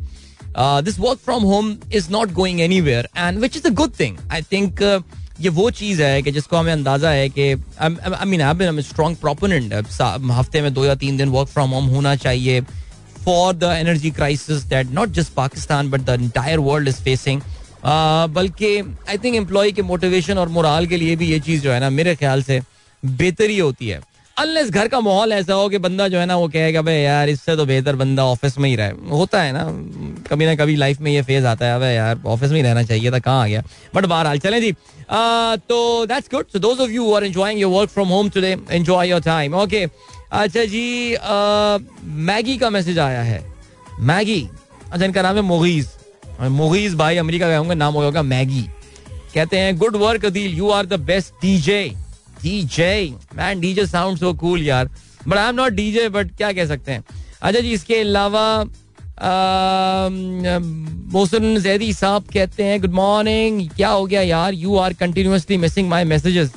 this work from home is not going anywhere, and which is a good thing. I think ये वो चीज़ है कि जिसको हमें अंदाज़ा है कि I mean I am a strong proponent हफ्ते में 2 या 3 दिन वर्क फ्रॉम होम होना चाहिए for the energy crisis that not just Pakistan but the entire world is facing. बल्कि आई थिंक एम्प्लॉय के मोटिवेशन और मोराल के लिए भी ये चीज़ जो है ना मेरे ख्याल से बेहतरी होती है, अनलेस घर का माहौल ऐसा हो कि बंदा जो है ना वो कहेगा भाई यार इससे तो बेहतर बंदा ऑफिस में ही रहे. होता है ना कभी लाइफ में ये फेज आता है भाई यार ऑफिस में ही रहना चाहिए था, कहाँ आ गया, बट बहरहाल चलें जी. तो that's good, so those of you who are enjoying your work from home today, enjoy your time. Okay अच्छा जी, मैगी का मैसेज आया है. मैगी, अच्छा इनका नाम है मोगीज भाई अमेरिका गए होंगे, नाम होगा मैगी. कहते हैं good work Adeel, you are the best DJ, man, DJ sounds so cool यार, but I'm not DJ, but क्या कह सकते हैं. अच्छा जी, इसके अलावा मोहसिन जैदी साहब कहते हैं गुड मॉर्निंग, क्या हो गया यार, you are continuously missing my messages.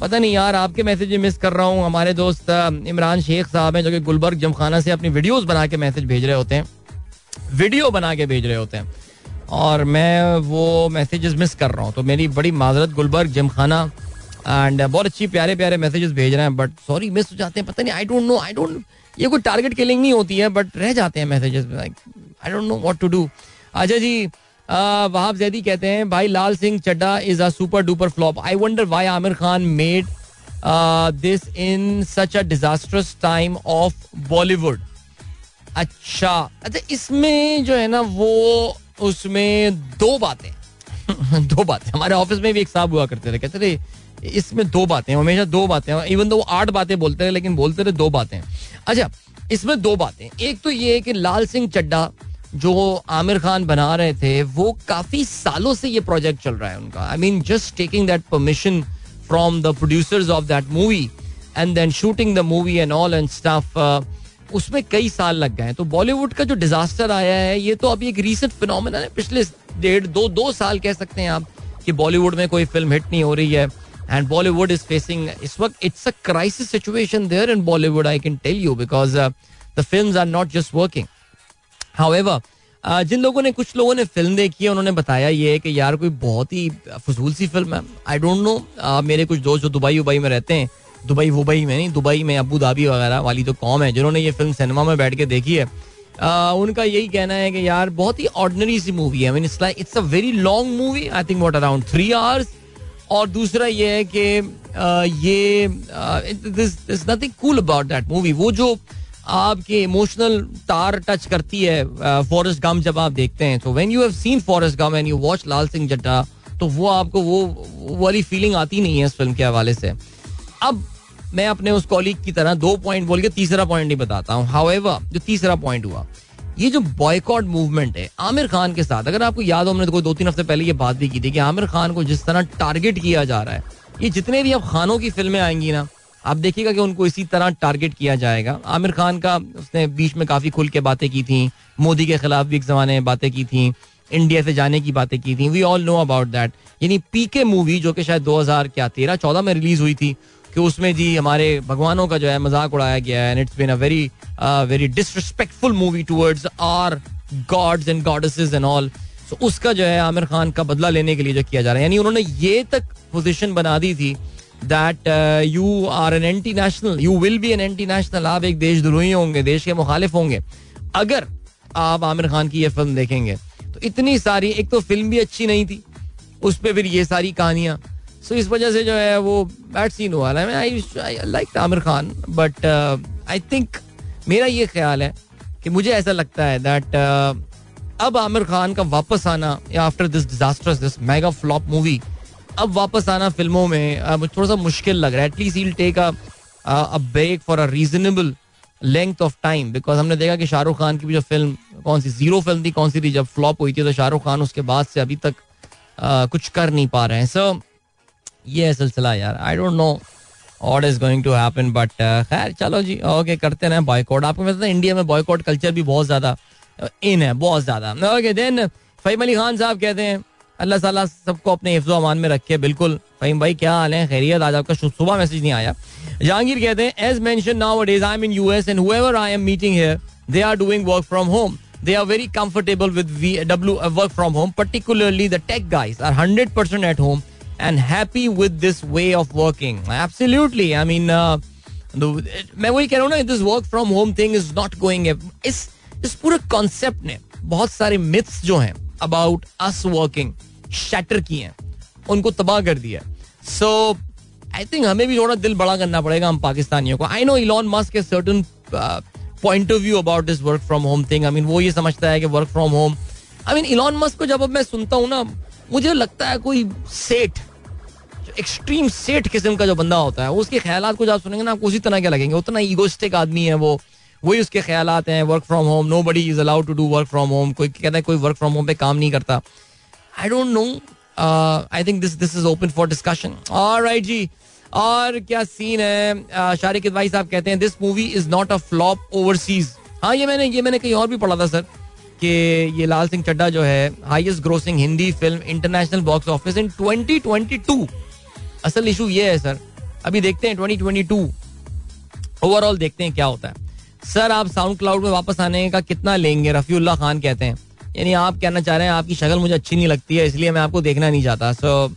पता नहीं यार आपके मैसेज मिस कर रहा हूँ. हमारे दोस्त इमरान शेख साहब हैं जो कि गुलबर्ग जमखाना से अपनी वीडियोस बना के मैसेज भेज रहे होते हैं, और मैं वो मैसेजेस मिस कर रहा हूँ, तो मेरी बड़ी माजरत. गुलबर्ग जमखाना एंड बहुत अच्छी प्यारे मैसेजेस भेज रहे हैं, बट सॉरी मिस हो जाते हैं, पता नहीं, आई डोंट नो, ये कोई टारगेट किलिंग नहीं होती है बट रह जाते हैं messages, like I don't know what to do. अच्छा जी, वहाब जैदी कहते हैं भाई लाल सिंह चड्डा is a super duper flop, I wonder why Aamir Khan made this in such a disastrous time of Bollywood. अच्छा, इसमें जो है ना वो उसमें दो बातें हमारे ऑफिस में भी एक साहब हुआ करते थे, कहते थे इसमें हमेशा दो बातें, इवन तो वो 8 बातें बोलते रहे लेकिन बोलते रहे 2 बातें. अच्छा, इसमें 2 बातें, एक तो ये है कि लाल सिंह चड्डा जो आमिर खान बना रहे थे वो काफ़ी सालों से ये प्रोजेक्ट चल रहा है उनका, I mean just taking that permission from the producers of that movie and then shooting the movie and all and stuff, उसमें कई साल लग गए. तो बॉलीवुड का जो डिजास्टर आया है ये तो अभी एक रीसेंट फिनोमेना है, पिछले डेढ़ दो साल कह सकते हैं आप कि बॉलीवुड में कोई फिल्म हिट नहीं हो रही है. एंड बॉलीवुड इज फेसिंग इस वक्त it's a crisis situation there in Bollywood, I can tell you, because the films are not just working. However जिन लोगों ने, कुछ लोगों ने फिल्म देखी है, उन्होंने बताया ये है कि यार कोई बहुत ही फजूल सी फिल्म है. आई डोंट नो, मेरे कुछ दोस्त जो दुबई में रहते हैं, दुबई में अबू धाबी वगैरह वाली जो कौम है जिन्होंने ये फिल्म सिनेमा में बैठ के देखी है, उनका यही कहना है कि यार बहुत ही ऑर्डिनरी सी मूवी है. It's a very long movie, I think what around 3 hours. और दूसरा ये है कि ये this nothing cool about that movie. वो जो आपके इमोशनल तार टच करती है फॉरेस्ट गम जब आप देखते हैं, तो when you have seen Forrest Gump and you watch Lal Singh Chadha, तो वो आपको वो वाली फीलिंग आती नहीं है इस फिल्म के हवाले से. अब मैं अपने उस कॉलीग की तरह 2 पॉइंट बोल के तीसरा पॉइंट नहीं बताता हूँ. हाउएवर जो तीसरा पॉइंट हुआ, ये जो बॉयकॉट मूवमेंट है आमिर खान के साथ, अगर आपको याद हो हमने तो 2-3 हफ्ते पहले ये बात भी की थी कि आमिर खान को जिस तरह टारगेट किया जा रहा है, ये जितने भी अब खानों की फिल्में आएंगी ना, आप देखिएगा कि उनको इसी तरह टारगेट किया जाएगा. आमिर खान का उसने बीच में काफ़ी खुल के बातें की थी, मोदी के खिलाफ भी एक ज़माने में बातें की थी, इंडिया से जाने की बातें की थी. We all know about that. यानी पीके मूवी जो कि शायद 2013-14 में रिलीज़ हुई थी, कि उसमें जी हमारे भगवानों का जो है मजाक उड़ाया गया है. And it's been a very very disrespectful movie towards our gods and goddesses and all. So उसका जो है आमिर खान का बदला लेने के लिए जो किया जा रहा है, यानी उन्होंने ये तक पोजीशन बना दी थी that you are an anti national, you will be an anti national. आप एक देशद्रोही होंगे, देश के मुखालिफ होंगे अगर आप आमिर खान की ये फिल्म देखेंगे. तो इतनी सारी, एक तो फिल्म भी अच्छी नहीं थी, उस पर फिर ये सारी कहानियाँ, सो इस वजह से जो है वो बैड सीन हुआ. I like Aamir Khan but I think, मेरा ये ख्याल है कि मुझे ऐसा लगता है दैट अब आमिर खान का वापस आना after this disasters, this mega flop movie, अब वापस आना फिल्मों में थोड़ा सा मुश्किल लग रहा है. At least he will take a break for a reasonable length of time, because हमने देखा कि शाहरुख खान की भी जो फिल्म, कौन सी जीरो फिल्म थी, कौन सी थी जब फ्लॉप हुई थी, तो शाहरुख खान उसके बाद से अभी तक कुछ कर नहीं पा रहे हैं. सो ये सिलसिला यार, I don't know what is going to happen, but खैर चलो जी, ओके, करते रहें बॉयकॉट. आपको पता है इंडिया में बॉयकॉट कल्चर भी बहुत ज्यादा इन है, बहुत ज्यादा. ओके, देन फहीम अली खान साहब कहते हैं अल्लाह ताला सबको अपने हिफ्ज़ो अमान में रखे. बिल्कुल फहीम भाई, क्या हाल है, खैरियत? आज आपका सुबह मैसेज नहीं आया. जहांगीर कहते हैं as mentioned nowadays I am in US and whoever I am meeting here they are doing work from home. They are very comfortable with work from home, particularly the tech guys are 100% at home and happy with this way of working. Absolutely. I mean, मैं वही कह रहा हूँ ना, this work from home thing is not going. इस पूरे concept ने बहुत सारे myths जो हैं about us working shatter किए हैं, उनको तबाह कर दिया. So I think हमें भी थोड़ा दिल बड़ा करना पड़ेगा हम पाकिस्तानियों को. I know Elon Musk has certain point of view about this work from home thing. I mean, वो ये समझता है कि work from home. I mean, Elon Musk को जब अब मैं सुनता हूँ ना, मुझे लगता है कोई सेठ, एक्सट्रीम सेठ किस्म का जो बंदा होता है, उसके ख्यालात को जब सुनेंगे ना आपको उसी तरह के लगेंगे. उतना ईगोइस्टिक आदमी है वो, वही उसके ख्यालात हैं. Work from home, nobody is allowed to do work from home. कोई कहता है कोई वर्क फ्रॉम होम पे काम नहीं करता. I don't know, I think this is open for discussion. Alright जी, और क्या सीन है? शारिक भाई साहब कहते हैं this movie is not a flop overseas. हाँ, ये मैंने कहीं और भी पढ़ा था सर, कि ये लाल सिंह चड्ढा जो है highest grossing Hindi film international box office in 2022. असल इशू ये है सर, अभी देखते हैं 2022 ओवरऑल, देखते हैं क्या होता है. सर आप साउंड क्लाउड में वापस आने का कितना लेंगे? रफीउल्ला खान कहते हैं, यानी आप कहना चाह रहे हैं आपकी शक्ल मुझे अच्छी नहीं लगती है इसलिए मैं आपको देखना नहीं चाहता. सो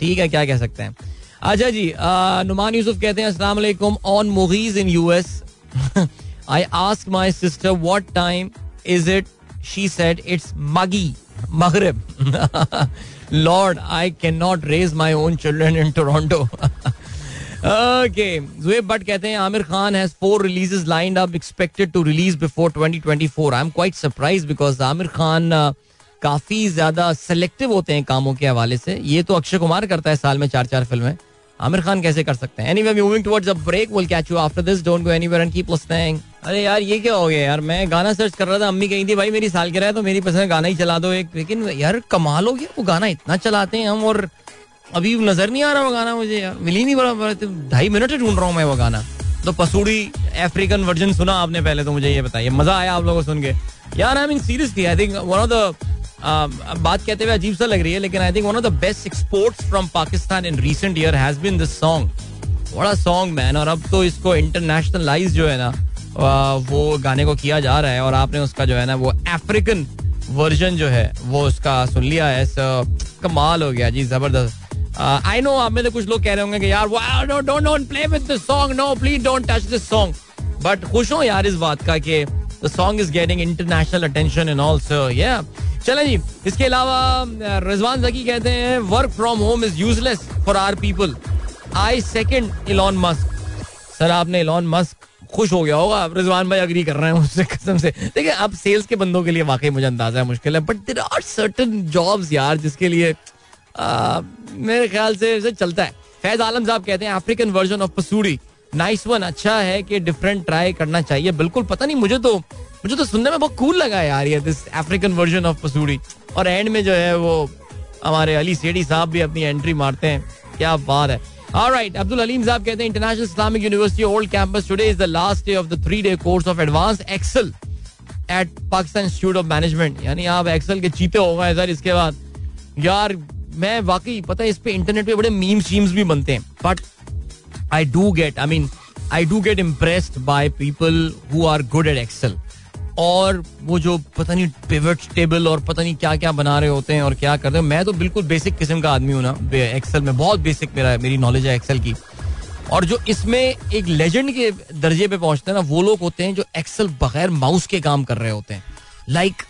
ठीक है, क्या कह सकते हैं. अच्छा जी, नुमान यूसुफ कहते हैं अस्सलाम वालेकुम, on movies in US I ask my sister what time is it, she said it's मगी मगरिब. Lord, I can not raise my own children in Toronto. Okay, Zuaib but कहते हैं Aamir Khan has 4 releases lined up expected to release before 2024. I am quite surprised because Aamir Khan काफी ज्यादा selective होते हैं कामों के हवाले से. ये तो अक्षय कुमार करता है साल में 4-4 फिल्में, आमिर खान कैसे कर सकते हैं. Anyway, moving towards a break, will catch you after this, don't go anywhere and keep listening. अरे यार, ये क्या हो गया यार, मैं गाना सर्च कर रहा था, अम्मी कही थी भाई मेरी सालगिरह है तो मेरी पसंद गाना ही चला दो एक, लेकिन यार कमाल हो गया, वो गाना इतना चलाते हैं हम और अभी नजर नहीं आ रहा वो गाना मुझे यार, मिली नहीं, बड़ा 2.5 मिनट ढूंढ रहा हूँ मैं वो गाना। तो पसूड़ी अफ्रीकन वर्जन सुना आपने पहले, तो मुझे ये बताइए मजा आया आप लोगों को सुन के? यार I mean seriously I think one of the, बात कहते हुए अजीब सा लग रही है लेकिन I think one of the best exports from Pakistan in recent year has been this song. बड़ा सॉन्ग मैन, और अब तो इसको इंटरनेशनलाइज जो है ना वो गाने को किया जा रहा है, और आपने उसका जो है ना वो अफ्रीकन वर्जन जो है वो उसका सुन लिया है। कमाल हो गया जी, जबरदस्त। आई नो आप में से कुछ लोग कह रहे होंगे कि यार don't play with this song, no please don't touch this song, but खुश हूँ यार इस बात का कि the song is getting international attention and also yeah। चलें जी, इसके अलावा रिजवान जकी कहते हैं work from home is useless for our people, I second Elon Musk. Sir आपने इलॉन मस्क खुश हो गया होगा, रिजवान भाई अग्री कर रहे हैं उससे कसम से। देखिए अब सेल्स के बंदों के लिए वाकई मुझे अंदाजा है मुश्किल है, but there are certain jobs यार जिसके लिए मेरे ख्याल से चलता है। फैज आलम साहब कहते हैं African version of Pasoori nice one, अच्छा है कि डिफरेंट ट्राई करना चाहिए। बिल्कुल, पता नहीं मुझे तो सुनने में बहुत कूल लगा यार ये this African version of Pasoori. और एंड में जो है वो हमारे अली सेठी साहब भी अपनी एंट्री मारते हैं, क्या बात है। ऑलराइट, अब्दुल हलीम साहब कहते हैं international Islamic university old campus today is the last day of the 3-day course of advance Excel at Pakistan institute of management. यानी आप एक्सेल के चीते हो गए सर इसके बाद। यार मैं वाकई, पता है इस पे इंटरनेट पे बड़े मीम शीम्स भी बनते हैं, but I do get impressed by people who are good at Excel. और वो जो पता नहीं पिवट टेबल और पता नहीं क्या क्या बना रहे होते हैं और क्या करते हैं। मैं तो बिल्कुल बेसिक किस्म का आदमी हूँ ना एक्सेल में, बहुत बेसिक मेरी नॉलेज है एक्सेल की। और जो इसमें एक लेजेंड के दर्जे पे पहुंचते हैं ना वो लोग होते हैं जो एक्सेल बगैर माउस के काम कर रहे होते हैं। Like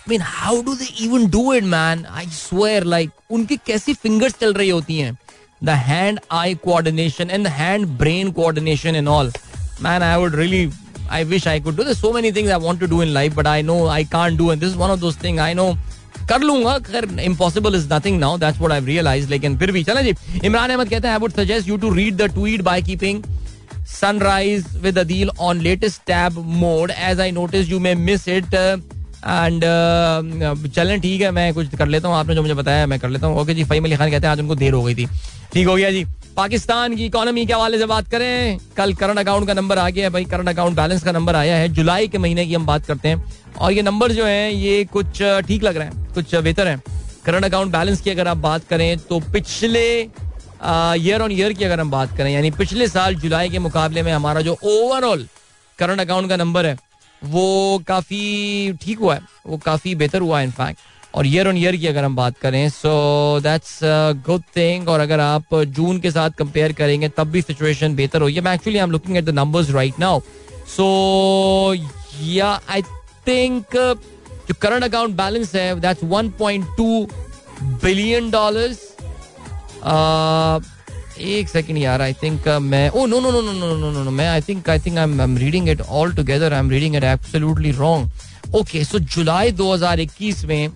I mean, how do they even do it, man? I swear, like, उनकी कैसी fingers चल रही होती हैं? The hand-eye coordination and the hand-brain coordination and all. Man, I wish I could do. There's so many things I want to do in life, but I know I can't do. And this is one of those things I know. कर लूंगा, impossible is nothing now. That's what I've realized. लेकिन फिर भी चलें जी। इमरान अहमद कहते हैं I would suggest you to read the tweet by keeping sunrise with Adil on latest tab mode. As I noticed, you may miss it. And चलें ठीक है, मैं कुछ कर लेता हूँ, आपने जो मुझे बताया मैं कर लेता हूँ। ओके जी, फ़हीम अली खान कहते हैं आज उनको देर हो गई थी, ठीक हो गया जी। पाकिस्तान की इकोनॉमी के हवाले से बात करें, कल करंट अकाउंट का नंबर आ गया है भाई, करंट अकाउंट बैलेंस का नंबर आया है, जुलाई के महीने की हम बात करते हैं। और ये नंबर जो है ये कुछ ठीक लग रहे हैं, कुछ बेहतर है। करंट अकाउंट बैलेंस की अगर आप बात करें तो पिछले ईयर ऑन ईयर की अगर हम बात करें, यानी पिछले साल जुलाई के मुकाबले में हमारा जो ओवरऑल करंट अकाउंट का नंबर है वो काफ़ी ठीक हुआ है, वो काफ़ी बेहतर हुआ है इनफैक्ट। और ईयर ऑन ईयर की अगर हम बात करें सो दैट्स गुड थिंग। और अगर आप जून के साथ कंपेयर करेंगे तब भी सिचुएशन बेहतर हुई है। मैं actually I am looking at the numbers right now, so yeah I think जो करंट अकाउंट बैलेंस है दैट्स $1.2 बिलियन। एक सेकेंड यार, आई थिंक मैं oh no no no no no no no no मैं I think I am reading it all together, I am reading it absolutely wrong. Okay so जुलाई 2021 में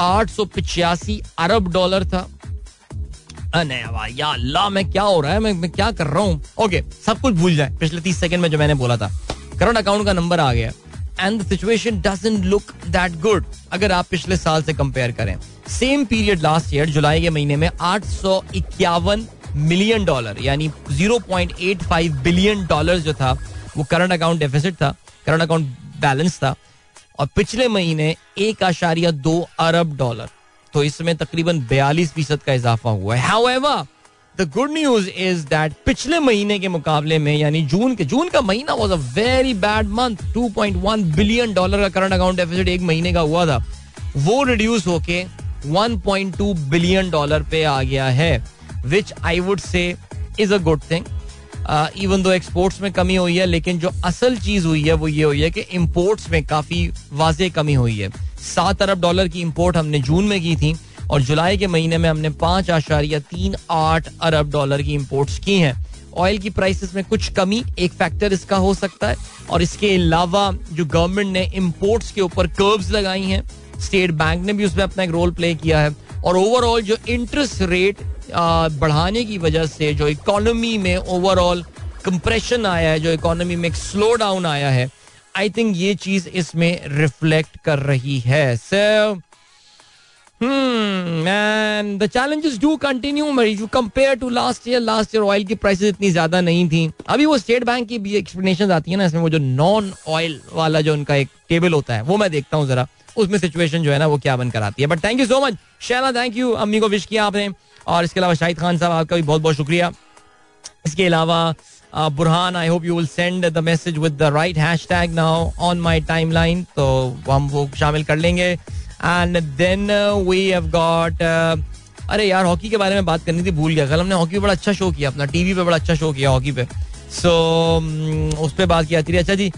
$885 अरब था। अरे वाह या अल्लाह, मैं क्या हो रहा है, मैं क्या कर रहा हूँ। ओके सब कुछ भूल जाए, पिछले 30 सेकंड में जो मैंने बोला था, करंट अकाउंट का नंबर आ गया and the situation doesn't look that good. अगर आप पिछले साल से कंपेयर करें सेम पीरियड लास्ट ईयर जुलाई के महीने में $851 मिलियन यानी $0.85 बिलियन जो था वो करंट अकाउंट डेफिसिट था, करंट अकाउंट बैलेंस था। और पिछले महीने $1.2 अरब, तो इसमें तकरीबन 42% का इजाफा हुआ है। However the good news is that पिछले महीने के मुकाबले में यानी जून का महीना was a very bad month. $2.1 billion का करंट अकाउंट डेफिसिट एक महीने का हुआ था, वो रिड्यूस होके $1.2 बिलियन पे आ गया है, which I would say is a good thing. Even though exports में कमी हुई है, लेकिन जो असल चीज़ हुई है वो ये हुई है कि imports में काफ़ी वाज़े कमी हुई है। $7 अरब की import हमने जून में की थी और जुलाई के महीने में हमने $5.38 अरब की imports की हैं। ऑयल की प्राइसेस में कुछ कमी एक फैक्टर इसका हो सकता है, और इसके अलावा जो गवर्नमेंट ने imports के ऊपर कर्ब्स लगाई हैं, स्टेट बैंक ने भी उसमें अपना एक रोल प्ले किया है। और ओवरऑल जो इंटरेस्ट रेट बढ़ाने की वजह से जो इकोनॉमी में ओवरऑल कंप्रेशन आया है, जो इकोनॉमी में एक स्लो डाउन आया है, आई थिंक ये चीज इसमें रिफ्लेक्ट कर रही है। सो And the challenges do continue. If you compare to last year oil की prices इतनी ज़्यादा नहीं थी. अभी वो स्टेट बैंक की भी explanations आती है ना इसमें, वो जो नॉन ऑयल वाला जो उनका एक टेबल होता है वो मैं देखता हूँ जरा, उसमें सिचुएशन जो है ना वो क्या बनकर आती है. But thank you so much Shaila, thank you, अम्मी को विश किया आपने. और इसके अलावा शाहिद खान साहब आपका भी बहुत बहुत शुक्रिया. इसके अलावा Burhan, I hope you will send the message with the right hashtag now on my timeline, तो हम वो शामिल कर लेंगे. And then we have got, अरे यार हॉकी के बारे में बात करनी थी, भूल गया. कल हमने हॉकी पे बड़ा अच्छा शो किया, अपना टीवी पे बड़ा अच्छा शो किया हॉकी पे, सो उस पर बात की जाती रही. अच्छा जी,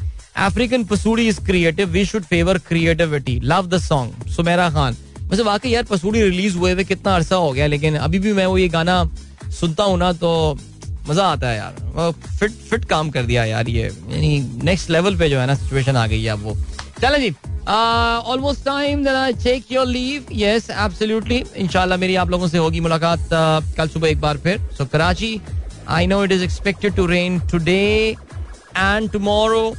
African Pasudi is creative. We should favor creativity. Love the song. Sumera Khan. वैसे वाकई यार पसूड़ी रिलीज हुए हुए कितना अरसा हो गया, लेकिन अभी भी मैं वो ये गाना सुनता हूँ ना तो मजा आता है यार. फिट काम कर दिया यार ये, यानी नेक्स्ट लेवल पे जो है ना सिचुएशन आ गई है अब वो. चलो जी, almost time that I take your leave. Yes absolutely, इंशाल्लाह मेरी आप लोगों से होगी मुलाकात कल सुबह एक बार फिर. So Karachi, I know it is expected to rain today and tomorrow.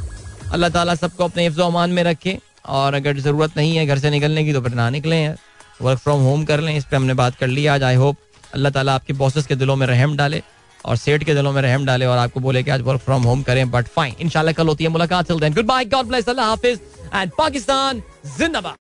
अल्लाह ताला सबको अपने हिफ्ज़ अमान में रखे, और अगर ज़रूरत नहीं है घर से निकलने की तो फिर ना निकलें यार, वर्क फ्रॉम होम कर लें. इस पर हमने बात कर ली आज. आई होप अल्लाह ताला आपके बॉसेस के दिलों में रहम डाले और सेठ के दिलों में रहम डाले और आपको बोले कि आज वर्क फ्रॉम होम करें. बट फाइन, इंशाल्लाह कल होती है मुलाकात. चलते हैं, गुड बाय, गॉड ब्लेस, अल्लाह हाफिज़, एंड पाकिस्तान जिंदाबाद.